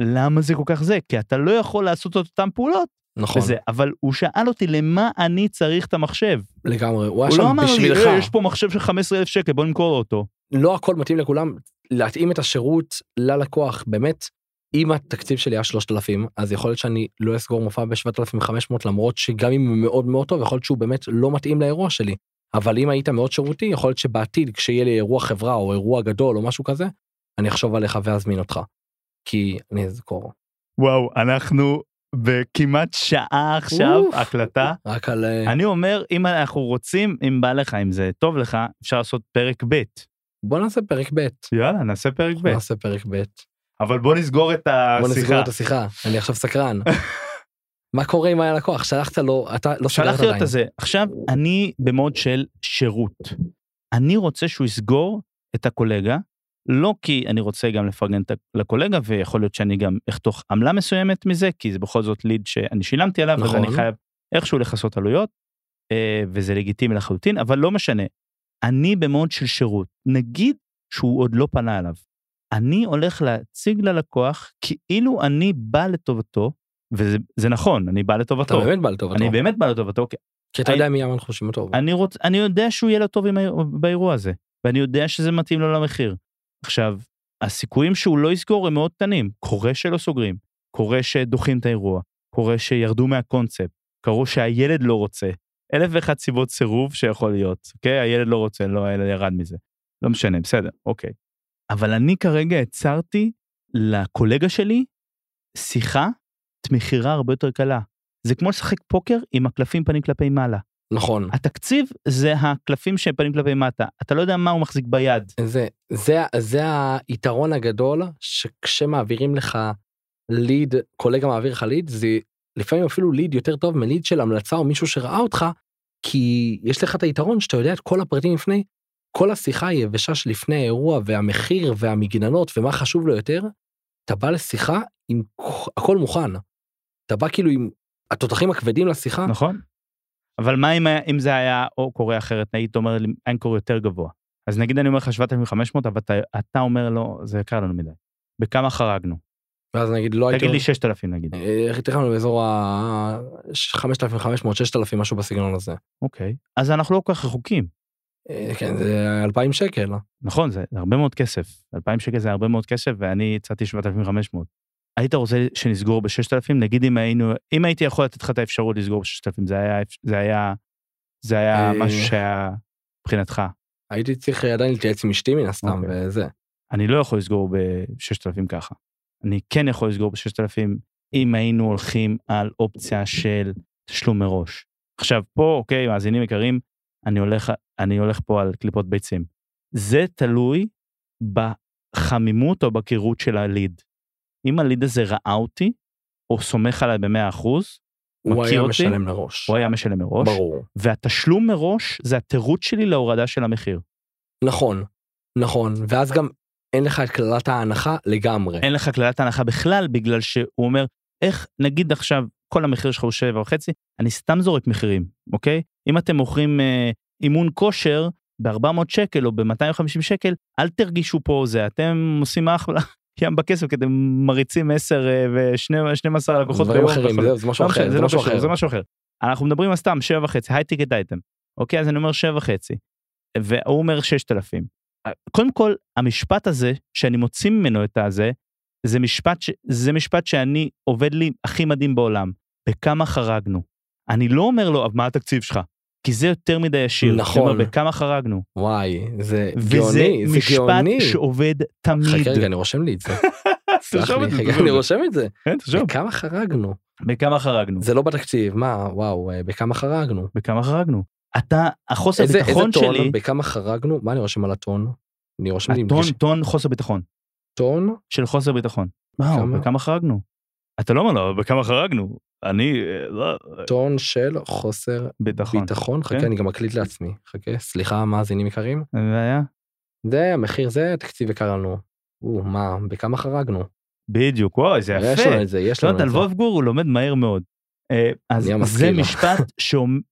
למה זה כל כך זה? כי אתה לא יכול לעשות את אותן פעולות. נכון. וזה, אבל הוא שאל אותי, למה אני צריך את המחשב? לגמרי, הוא לא אמר לי, יש פה מחשב של 15,000 שקל, בוא נמכור אותו. לא הכל מתאים לכולם, להתאים את השירות ללקוח, באמת, אם התקציב שלי היה 3,000, אז יכול להיות שאני לא אסגור מופע ב-7,500, למרות שגם אם הוא מאוד מאוד טוב, יכול להיות שהוא באמת לא מתאים לאירוע שלי. אבל אם היית מאוד שירותי, יכול להיות שבעתיד, כשיהיה לי אירוע חברה, או אירוע גדול, או משהו כזה, אני אחשוב עליך ואזמין אותך. כי אני אזכור. וואו, אנחנו בכמעט שעה עכשיו, הקלטה. רק על... אני אומר, אם אנחנו רוצים, אם בא לך, אם זה טוב לך, אפשר לעשות פרק ב'. בוא נעשה פרק ב'. יאללה, נעשה פרק ב'. נעשה פרק ב'. אבל בוא נסגור את השיחה. אני עכשיו סקרן. מה קורה עם הלקוח? שלחת לו, אתה לא סגרת עדיין. שלחתי לו את זה. עכשיו, אני במוד של שירות. אני רוצה שהוא יסגור את הקולגה, לא כי אני רוצה גם לפרגן לקולגה, ויכול להיות שאני גם אחתוך עמלה מסוימת מזה, כי זה בכל זאת ליד שאני שילמתי עליו, נכון. אז אני חייב איכשהו לחסות עלויות, וזה לגיטימי לחלוטין, אבל לא משנה. אני במוד של שירות. נגיד שהוא עוד לא פנה עליו. אני הולך להציג ללקוח, כאילו אני בא לטובתו, וזה נכון, אני בא לטובתו. אתה באמת בא לטובתו. אני באמת בא לטובתו, שאתה יודע מי אמן חושבים אותו. אני יודע שהוא יהיה לו טוב באירוע הזה, ואני יודע שזה מתאים לו למחיר. עכשיו, הסיכויים שהוא לא יסגור הם מאוד קטנים, קורה שלא סוגרים, קורה שדוחים את האירוע, קורה שירדו מהקונספט, קורה שהילד לא רוצה, 1,001 סיבות סירוב שיכול להיות, אוקיי? הילד לא רוצה, לא, הילד ירד מזה. לא משנה, בסדר, אוקיי. אבל אני כרגע הצערתי לקולגה שלי שיחה מחירה הרבה יותר קלה. זה כמו לשחק פוקר עם הקלפים פנים כלפי מעלה. נכון. התקציב זה הקלפים שפנים כלפי מטה. אתה לא יודע מה הוא מחזיק ביד. זה היתרון הגדול, שכשמעבירים לך ליד, קולגה מעביר לך ליד, זה לפעמים אפילו ליד יותר טוב מליד של המלצה או מישהו שראה אותך, כי יש לך את היתרון שאתה יודע את כל הפרטים לפני, כל השיחה היבשה שלפני האירוע והמחיר והמגננות ומה חשוב לו יותר, אתה בא לשיחה עם הכל מוכן. אתה בא כאילו עם התותחים הכבדים לשיחה. נכון. אבל מה אם זה היה או קורה אחרת, נגיד אתה אומר אין קורה יותר גבוה. אז נגיד אני אומר לך 7,500, אבל אתה אומר לו, זה יקר לנו מדי. בכמה חרגנו? ואז נגיד לא הייתי... תגיד לי 6,000 נגיד. תכננו באזור ה-5,500, 6,000, משהו בסגנון הזה. אוקיי. אז אנחנו לא כל כך רחוקים. כן, זה 2,000 שקל. נכון, זה הרבה מאוד כסף. 2,000 שקל זה הרבה מאוד כסף, ואני הצעתי 7,500. היית רוצה שנסגור ב-6,000, נגיד אם הייתי יכול לתת לך את האפשרות לסגור ב-6,000, זה היה משהו שהיה מבחינתך. הייתי צריך עדיין להתייעץ עם אשתי מן הסתם, וזה. אני לא יכול לסגור ב-6,000 ככה. אני כן יכול לסגור ב-6,000, אם היינו הולכים על אופציה של תשלום מראש. עכשיו פה, אוקיי, מאזינים יקרים, אני הולך פה על קליפות ביצים. זה תלוי בחמימות או בקירות של הליד. אם הליד הזה ראה אותי, או סומך עליי ב-100%, הוא היה משלם מראש. הוא היה משלם מראש. ברור. והתשלום מראש, זה התירוץ שלי להורדה של המחיר. נכון, נכון. ואז גם אין לך את כללת ההנחה לגמרי. אין לך כללת ההנחה בכלל, בגלל שהוא אומר, איך נגיד עכשיו, כל המחיר שלך הוא 7.5, אני סתם זורק מחירים, אוקיי? אם אתם מוכרים אימון כושר, ב-400 שקל או ב-250 שקל, אל תרגישו פה זה, אתם עושים אחלה. ים בכסף, כי אתם מריצים 10 ו-12 לקוחות. זה משהו אחר. זה משהו אחר. אנחנו מדברים על סתם 7.5, היי טיקט אייטם. אוקיי, אז אני אומר 7.5, והוא אומר 6,000. קודם כל, המשפט הזה, שאני מוציא ממנו את הזה, זה משפט שאני עובד לי הכי מדהים בעולם. בכמה חרגנו. אני לא אומר לו, מה התקציב שלך? כי זה יותר מדי ישיר. נכון. בכמה חרגנו. וואי, זה גאוני. וזה משפט שעובד תמיד. חכה רגע, אני רושם לי את זה. אני רושם את זה. בכמה חרגנו. בכמה חרגנו. זה לא בתקציב, מה, וואו, בכמה חרגנו. בכמה חרגנו. אתה, החוסר ביטחון שלי. איזה טון, בכמה חרגנו, מה אני רושם על הטון? אני רושם לי. הטון חוסר ביטחון. טון? של חוסר ביטחון. וואו, בכמה חרגנו. אתה לא אומר לו, בכמה חרגנו. אני, לא... טון של חוסר ביטחון, חכה, אני גם מקליט לעצמי, חכה, סליחה, מאזינים יקרים? זה היה? זה, המחיר זה, תקציב יקר לנו. מה, בכמה חרגנו? בדיוק, וואי, זה יפה. יש לנו את זה, יש לנו את זה. יונתן וולפגור, הוא לומד מהר מאוד. אז זה משפט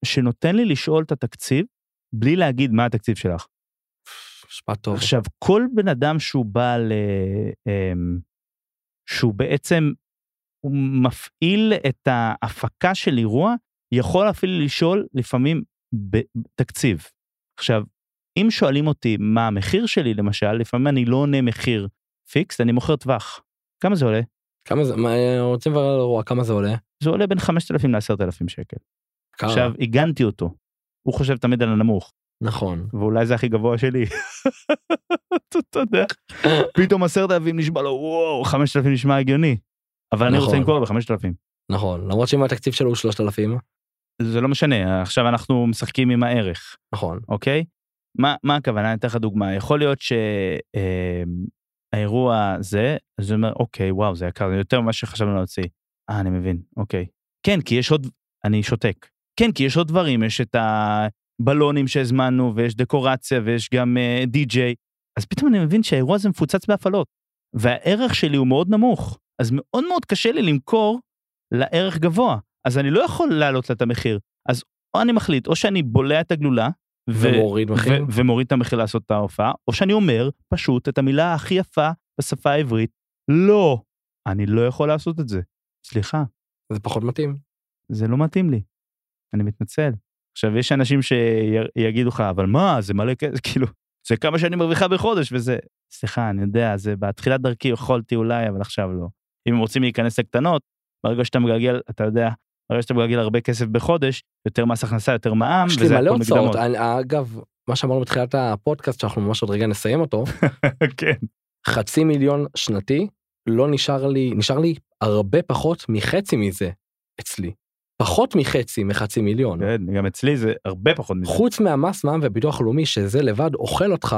שנותן לי לשאול את התקציב, בלי להגיד מה התקציב שלך. משפט טוב. עכשיו, כל בן אדם שהוא בא ל... שהוא בעצם... הוא מפעיל את ההפקה של אירוע, יכול אפילו לשאול לפעמים בתקציב. עכשיו, אם שואלים אותי מה המחיר שלי, למשל, לפעמים אני לא עונה מחיר פיקס, אני מוכר טווח. כמה זה עולה? כמה זה, רוצים לברר אירוע, כמה זה עולה? זה עולה בין 5,000 ל-10,000 שקל. עכשיו, הגנתי אותו. הוא חושב תמיד על הנמוך. נכון. ואולי זה הכי גבוה שלי. אתה יודע. פתאום 10,000 נשמע לו, וואו, 5,000 נשמע הגיוני. אבל אני רוצה למכור ב-5,000. נכון, למרות שאם התקציב שלו הוא 3,000. זה לא משנה, עכשיו אנחנו משחקים עם הערך. נכון. אוקיי? מה הכוונה? אני אתן לך דוגמה. יכול להיות שהאירוע זה, אז זה אומר, אוקיי, וואו, זה יקר, יותר ממה שחשבנו להוציא. אני מבין, אוקיי. כן, כי יש עוד, אני שותק. כן, כי יש עוד דברים, יש את הבלונים שהזמנו, ויש דקורציה, ויש גם די-ג'יי. אז פתאום אני מבין שהאירוע הזה מפוצץ בהפעלות, והערך שלי הוא מאוד נמוך. אז מאוד מאוד קשה לי למכור לערך גבוה, אז אני לא יכול להעלות לה את המחיר, אז או אני מחליט, או שאני בולע את הגלולה, ומוריד את המחיר לעשות את ההופעה, או שאני אומר פשוט את המילה הכי יפה בשפה העברית, לא, אני לא יכול לעשות את זה, סליחה, זה פחות מתאים. זה לא מתאים לי. אני מתנצל. עכשיו, יש אנשים שיגידו לך, אבל מה, זה מלא כסף, כאילו, זה כמה שאני מרוויחה בחודש, וזה, סליחה, אני יודע, זה בתחילת דרכי יכולתי אולי, אבל עכשיו לא. אם רוצים להיכנס לקטנות, ברגע שאתה מגלגל, אתה יודע, ברגע שאתה מגלגל הרבה כסף בחודש, יותר מס הכנסה, יותר מע"מ, וזה הכל מקדמות. אגב, מה שאמרנו בתחילת הפודקאסט, שאנחנו ממש עוד רגע נסיים אותו, כן. 500,000 שנתי, לא נשאר לי הרבה פחות מחצי מזה אצלי. פחות מ500,000. כן, גם אצלי זה הרבה פחות מזה. חוץ מהמס, מע"מ וביטוח לאומי, שזה לבד אוכל אותך,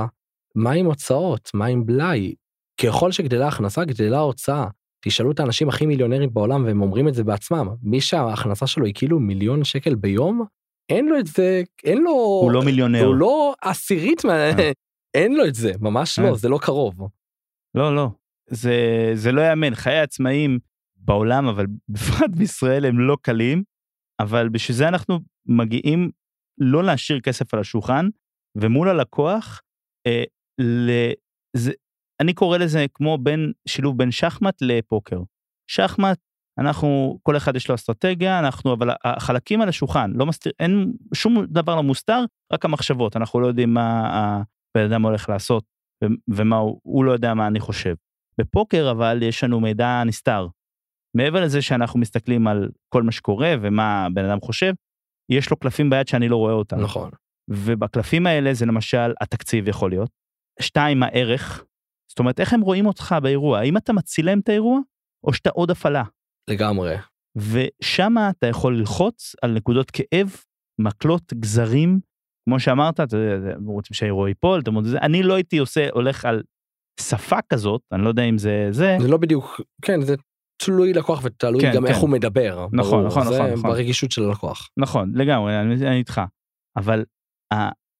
מה עם הוצאות, מה עם בלאי? ככל שגדלה הכנסה, גדלה ההוצאה. תשאלו את האנשים הכי מיליונרים בעולם, והם אומרים את זה בעצמם. מי שההכנסה שלו היא כאילו 1,000,000 שקל ביום, אין לו את זה, אין לו... הוא לא מיליונר. הוא לא עשירית, אין לו את זה, ממש לא, זה לא קרוב. לא, לא. זה לא יאמן. חיי העצמאים בעולם, אבל בפרט בישראל, הם לא קלים, אבל בשביל זה אנחנו מגיעים לא להשאיר כסף על השולחן, ומול הלקוח, אני קורא לזה כמו שילוב בין שחמט לפוקר. שחמט, אנחנו, כל אחד יש לו אסטרטגיה, אבל החלקים על השולחן, אין שום דבר לא מוסתר, רק המחשבות, אנחנו לא יודעים מה הבן אדם הולך לעשות, ומה הוא לא יודע מה אני חושב. בפוקר, אבל יש לנו מידע נסתר. מעבר לזה שאנחנו מסתכלים על כל מה שקורה, ומה הבן אדם חושב, יש לו קלפים ביד שאני לא רואה אותם. נכון. ובקלפים האלה זה למשל, התקציב יכול להיות. 2, הערך. זאת אומרת, איך הם רואים אותך באירוע? האם אתה מצילם את האירוע, או שאתה עוד הפעלה? לגמרי. ושם אתה יכול ללחוץ על נקודות כאב, מקלות, גזרים, כמו שאמרת, אתם רוצים שהאירוע ייפול, אני לא הייתי הולך על שפה כזאת, אני לא יודע אם זה... זה לא בדיוק, כן, זה תלוי לקוח ותלוי גם איך הוא מדבר. נכון, נכון, נכון. זה ברגישות של הלקוח. נכון, לגמרי, אני איתך. אבל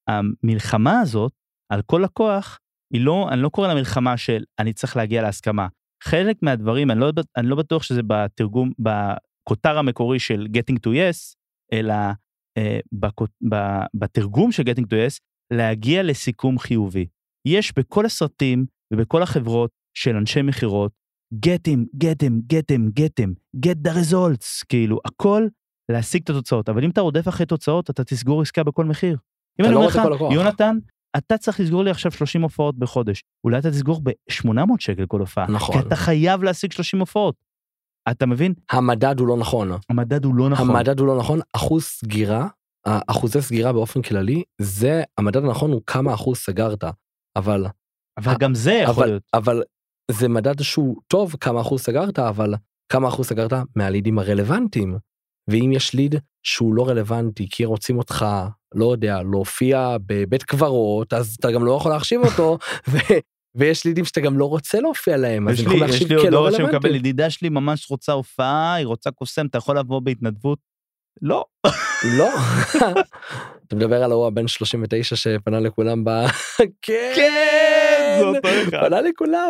המלחמה הזאת, על כל לקוח, אני לא קורא למלחמה של אני צריך להגיע להסכמה. חלק מהדברים, אני לא בטוח שזה בתרגום, בכותר המקורי של Getting to Yes, אלא בתרגום של Getting to Yes, להגיע לסיכום חיובי. יש בכל הסרטים ובכל החברות של אנשי מחירות, get the results, כאילו, הכל להשיג את התוצאות. אבל אם אתה רודף אחרי תוצאות, אתה תסגור עסקה בכל מחיר. אם אני אומר לך, יונתן, אתה צריך לסגור לי עכשיו 30 הופעות בחודש, אולי אתה תסגור ב-800 שקל כל הופעה, נכון. כי אתה חייב להשיג 30 הופעות, אתה מבין? המדד הוא לא נכון. המדד הוא לא נכון, אחוז סגירה, אחוזי סגירה באופן כללי, זה, המדד הנכון הוא כמה אחוז סגרת, אבל גם זה יכול להיות. אבל זה מדד שהוא טוב, כמה אחוז סגרת, אבל כמה אחוז סגרת מהלידים הרלוונטיים, ואם יש ליד שהוא לא רלוונטי, כי רוצים אותך, לא יודע, להופיע בבית קברות, אז אתה גם לא יכול להחשיב אותו, ויש לידים שאתה גם לא רוצה להופיע להם, אז אנחנו להחשיב כלא רלוונטי. יש לי עוד שמקבל, ידידה שלי ממש רוצה הופעה, היא רוצה קוסם, אתה יכול לבוא בהתנדבות? לא. לא? אתה מדבר על ההוא הבן 39 שפנה לכולם כן! זה אותו אחד. פנה לכולם,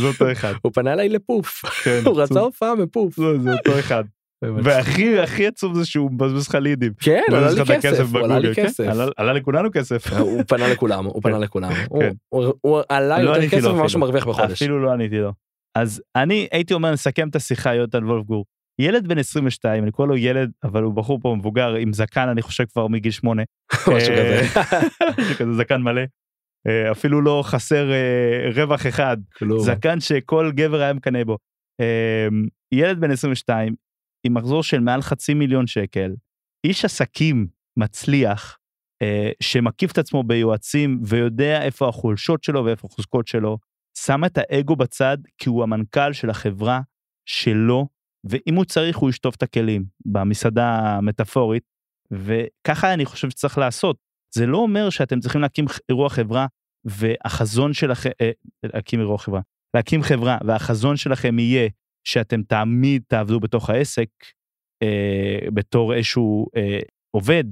זה אותו אחד. הוא פנה אליי לפוף. הוא רצה הופעה מפוף. זה אותו אחד. והכי הכי עצוב זה שהוא מבזבז חלידים. כן, עלה לי כסף. עלה לכולנו כסף. הוא פנה לכולם. הוא עלה יותר כסף ממה שמרוויח בחודש. אפילו לא עניתי לו. אז אני הייתי אומר, נסכם את השיחה, יונתן וולפגור. ילד בן 22, אני קורא לו ילד, אבל הוא בחור פה מבוגר, עם זקן, אני חושב כבר מגיל 8. משהו כזה. זקן מלא. אפילו לא חסר רווח אחד. זקן שכל גבר היה מקנה בו. ילד בן 22, עם מחזור של מעל 500,000 שקל, איש עסקים מצליח, שמקיף את עצמו ביועצים, ויודע איפה החולשות שלו ואיפה החוזקות שלו, שם את האגו בצד, כי הוא המנכ"ל של החברה שלו, ואם הוא צריך הוא ישטוף את הכלים, במסעדה המטאפורית, וככה אני חושב שצריך לעשות. זה לא אומר שאתם צריכים להקים אירוע חברה, והחזון שלכם, להקים חברה, והחזון שלכם יהיה, שאתם תמיד תעבדו בתוך העסק, בתור איזשהו עובד,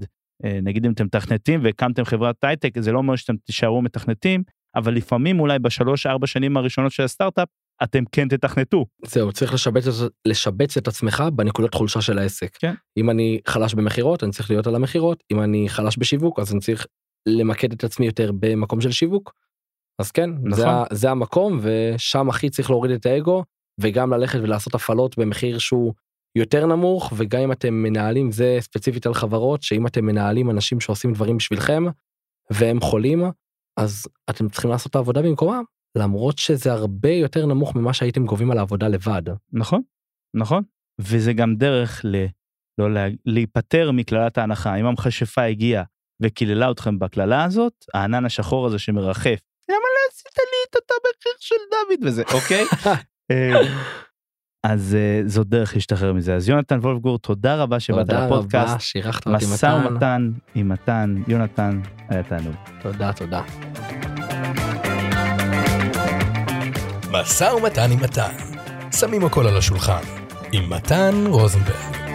נגיד אם אתם מתכנתים, והקמתם חברת הייטק, זה לא אומר שאתם תישארו מתכנתים, אבל לפעמים אולי 3-4 שנים הראשונות של הסטארט-אפ, אתם כן תתכנתו. זהו, צריך לשבץ את עצמך בנקודות חולשה של העסק. כן. אם אני חלש במחירות, אני צריך להיות על המחירות, אם אני חלש בשיווק, אז אני צריך למקד את עצמי יותר במקום של שיווק, אז כן, נכון. זה המקום, ושם הכי צריך להוריד את האגו, וגם ללכת ולעשות הפעלות במחיר שהוא יותר נמוך, וגם אם אתם מנהלים, זה ספציפית על חברות, שאם אתם מנהלים אנשים שעושים דברים בשבילכם, והם חולים, אז אתם צריכים לעשות את העבודה במקומם, למרות שזה הרבה יותר נמוך ממה שהייתם גובים על העבודה לבד. נכון, נכון. וזה גם דרך להיפטר מכללת ההנחה. אם המכשפה הגיעה וכללה אתכם בכללה הזאת, הענן השחור הזה שמרחף, למה לא עשית לי את אותה בחיר של דוד וזה, אוקיי? אז זו דרך להשתחרר מזה. אז יונתן וולפגור, תודה רבה שבאת לפודקאסט. תודה רבה, שירחת אותי מתן. משא ומתן עם מתן, יונתן, היה תענוג. תודה, תודה. משא ומתן עם מתן. שמים הכל על השולחן. עם מתן רוזנברג.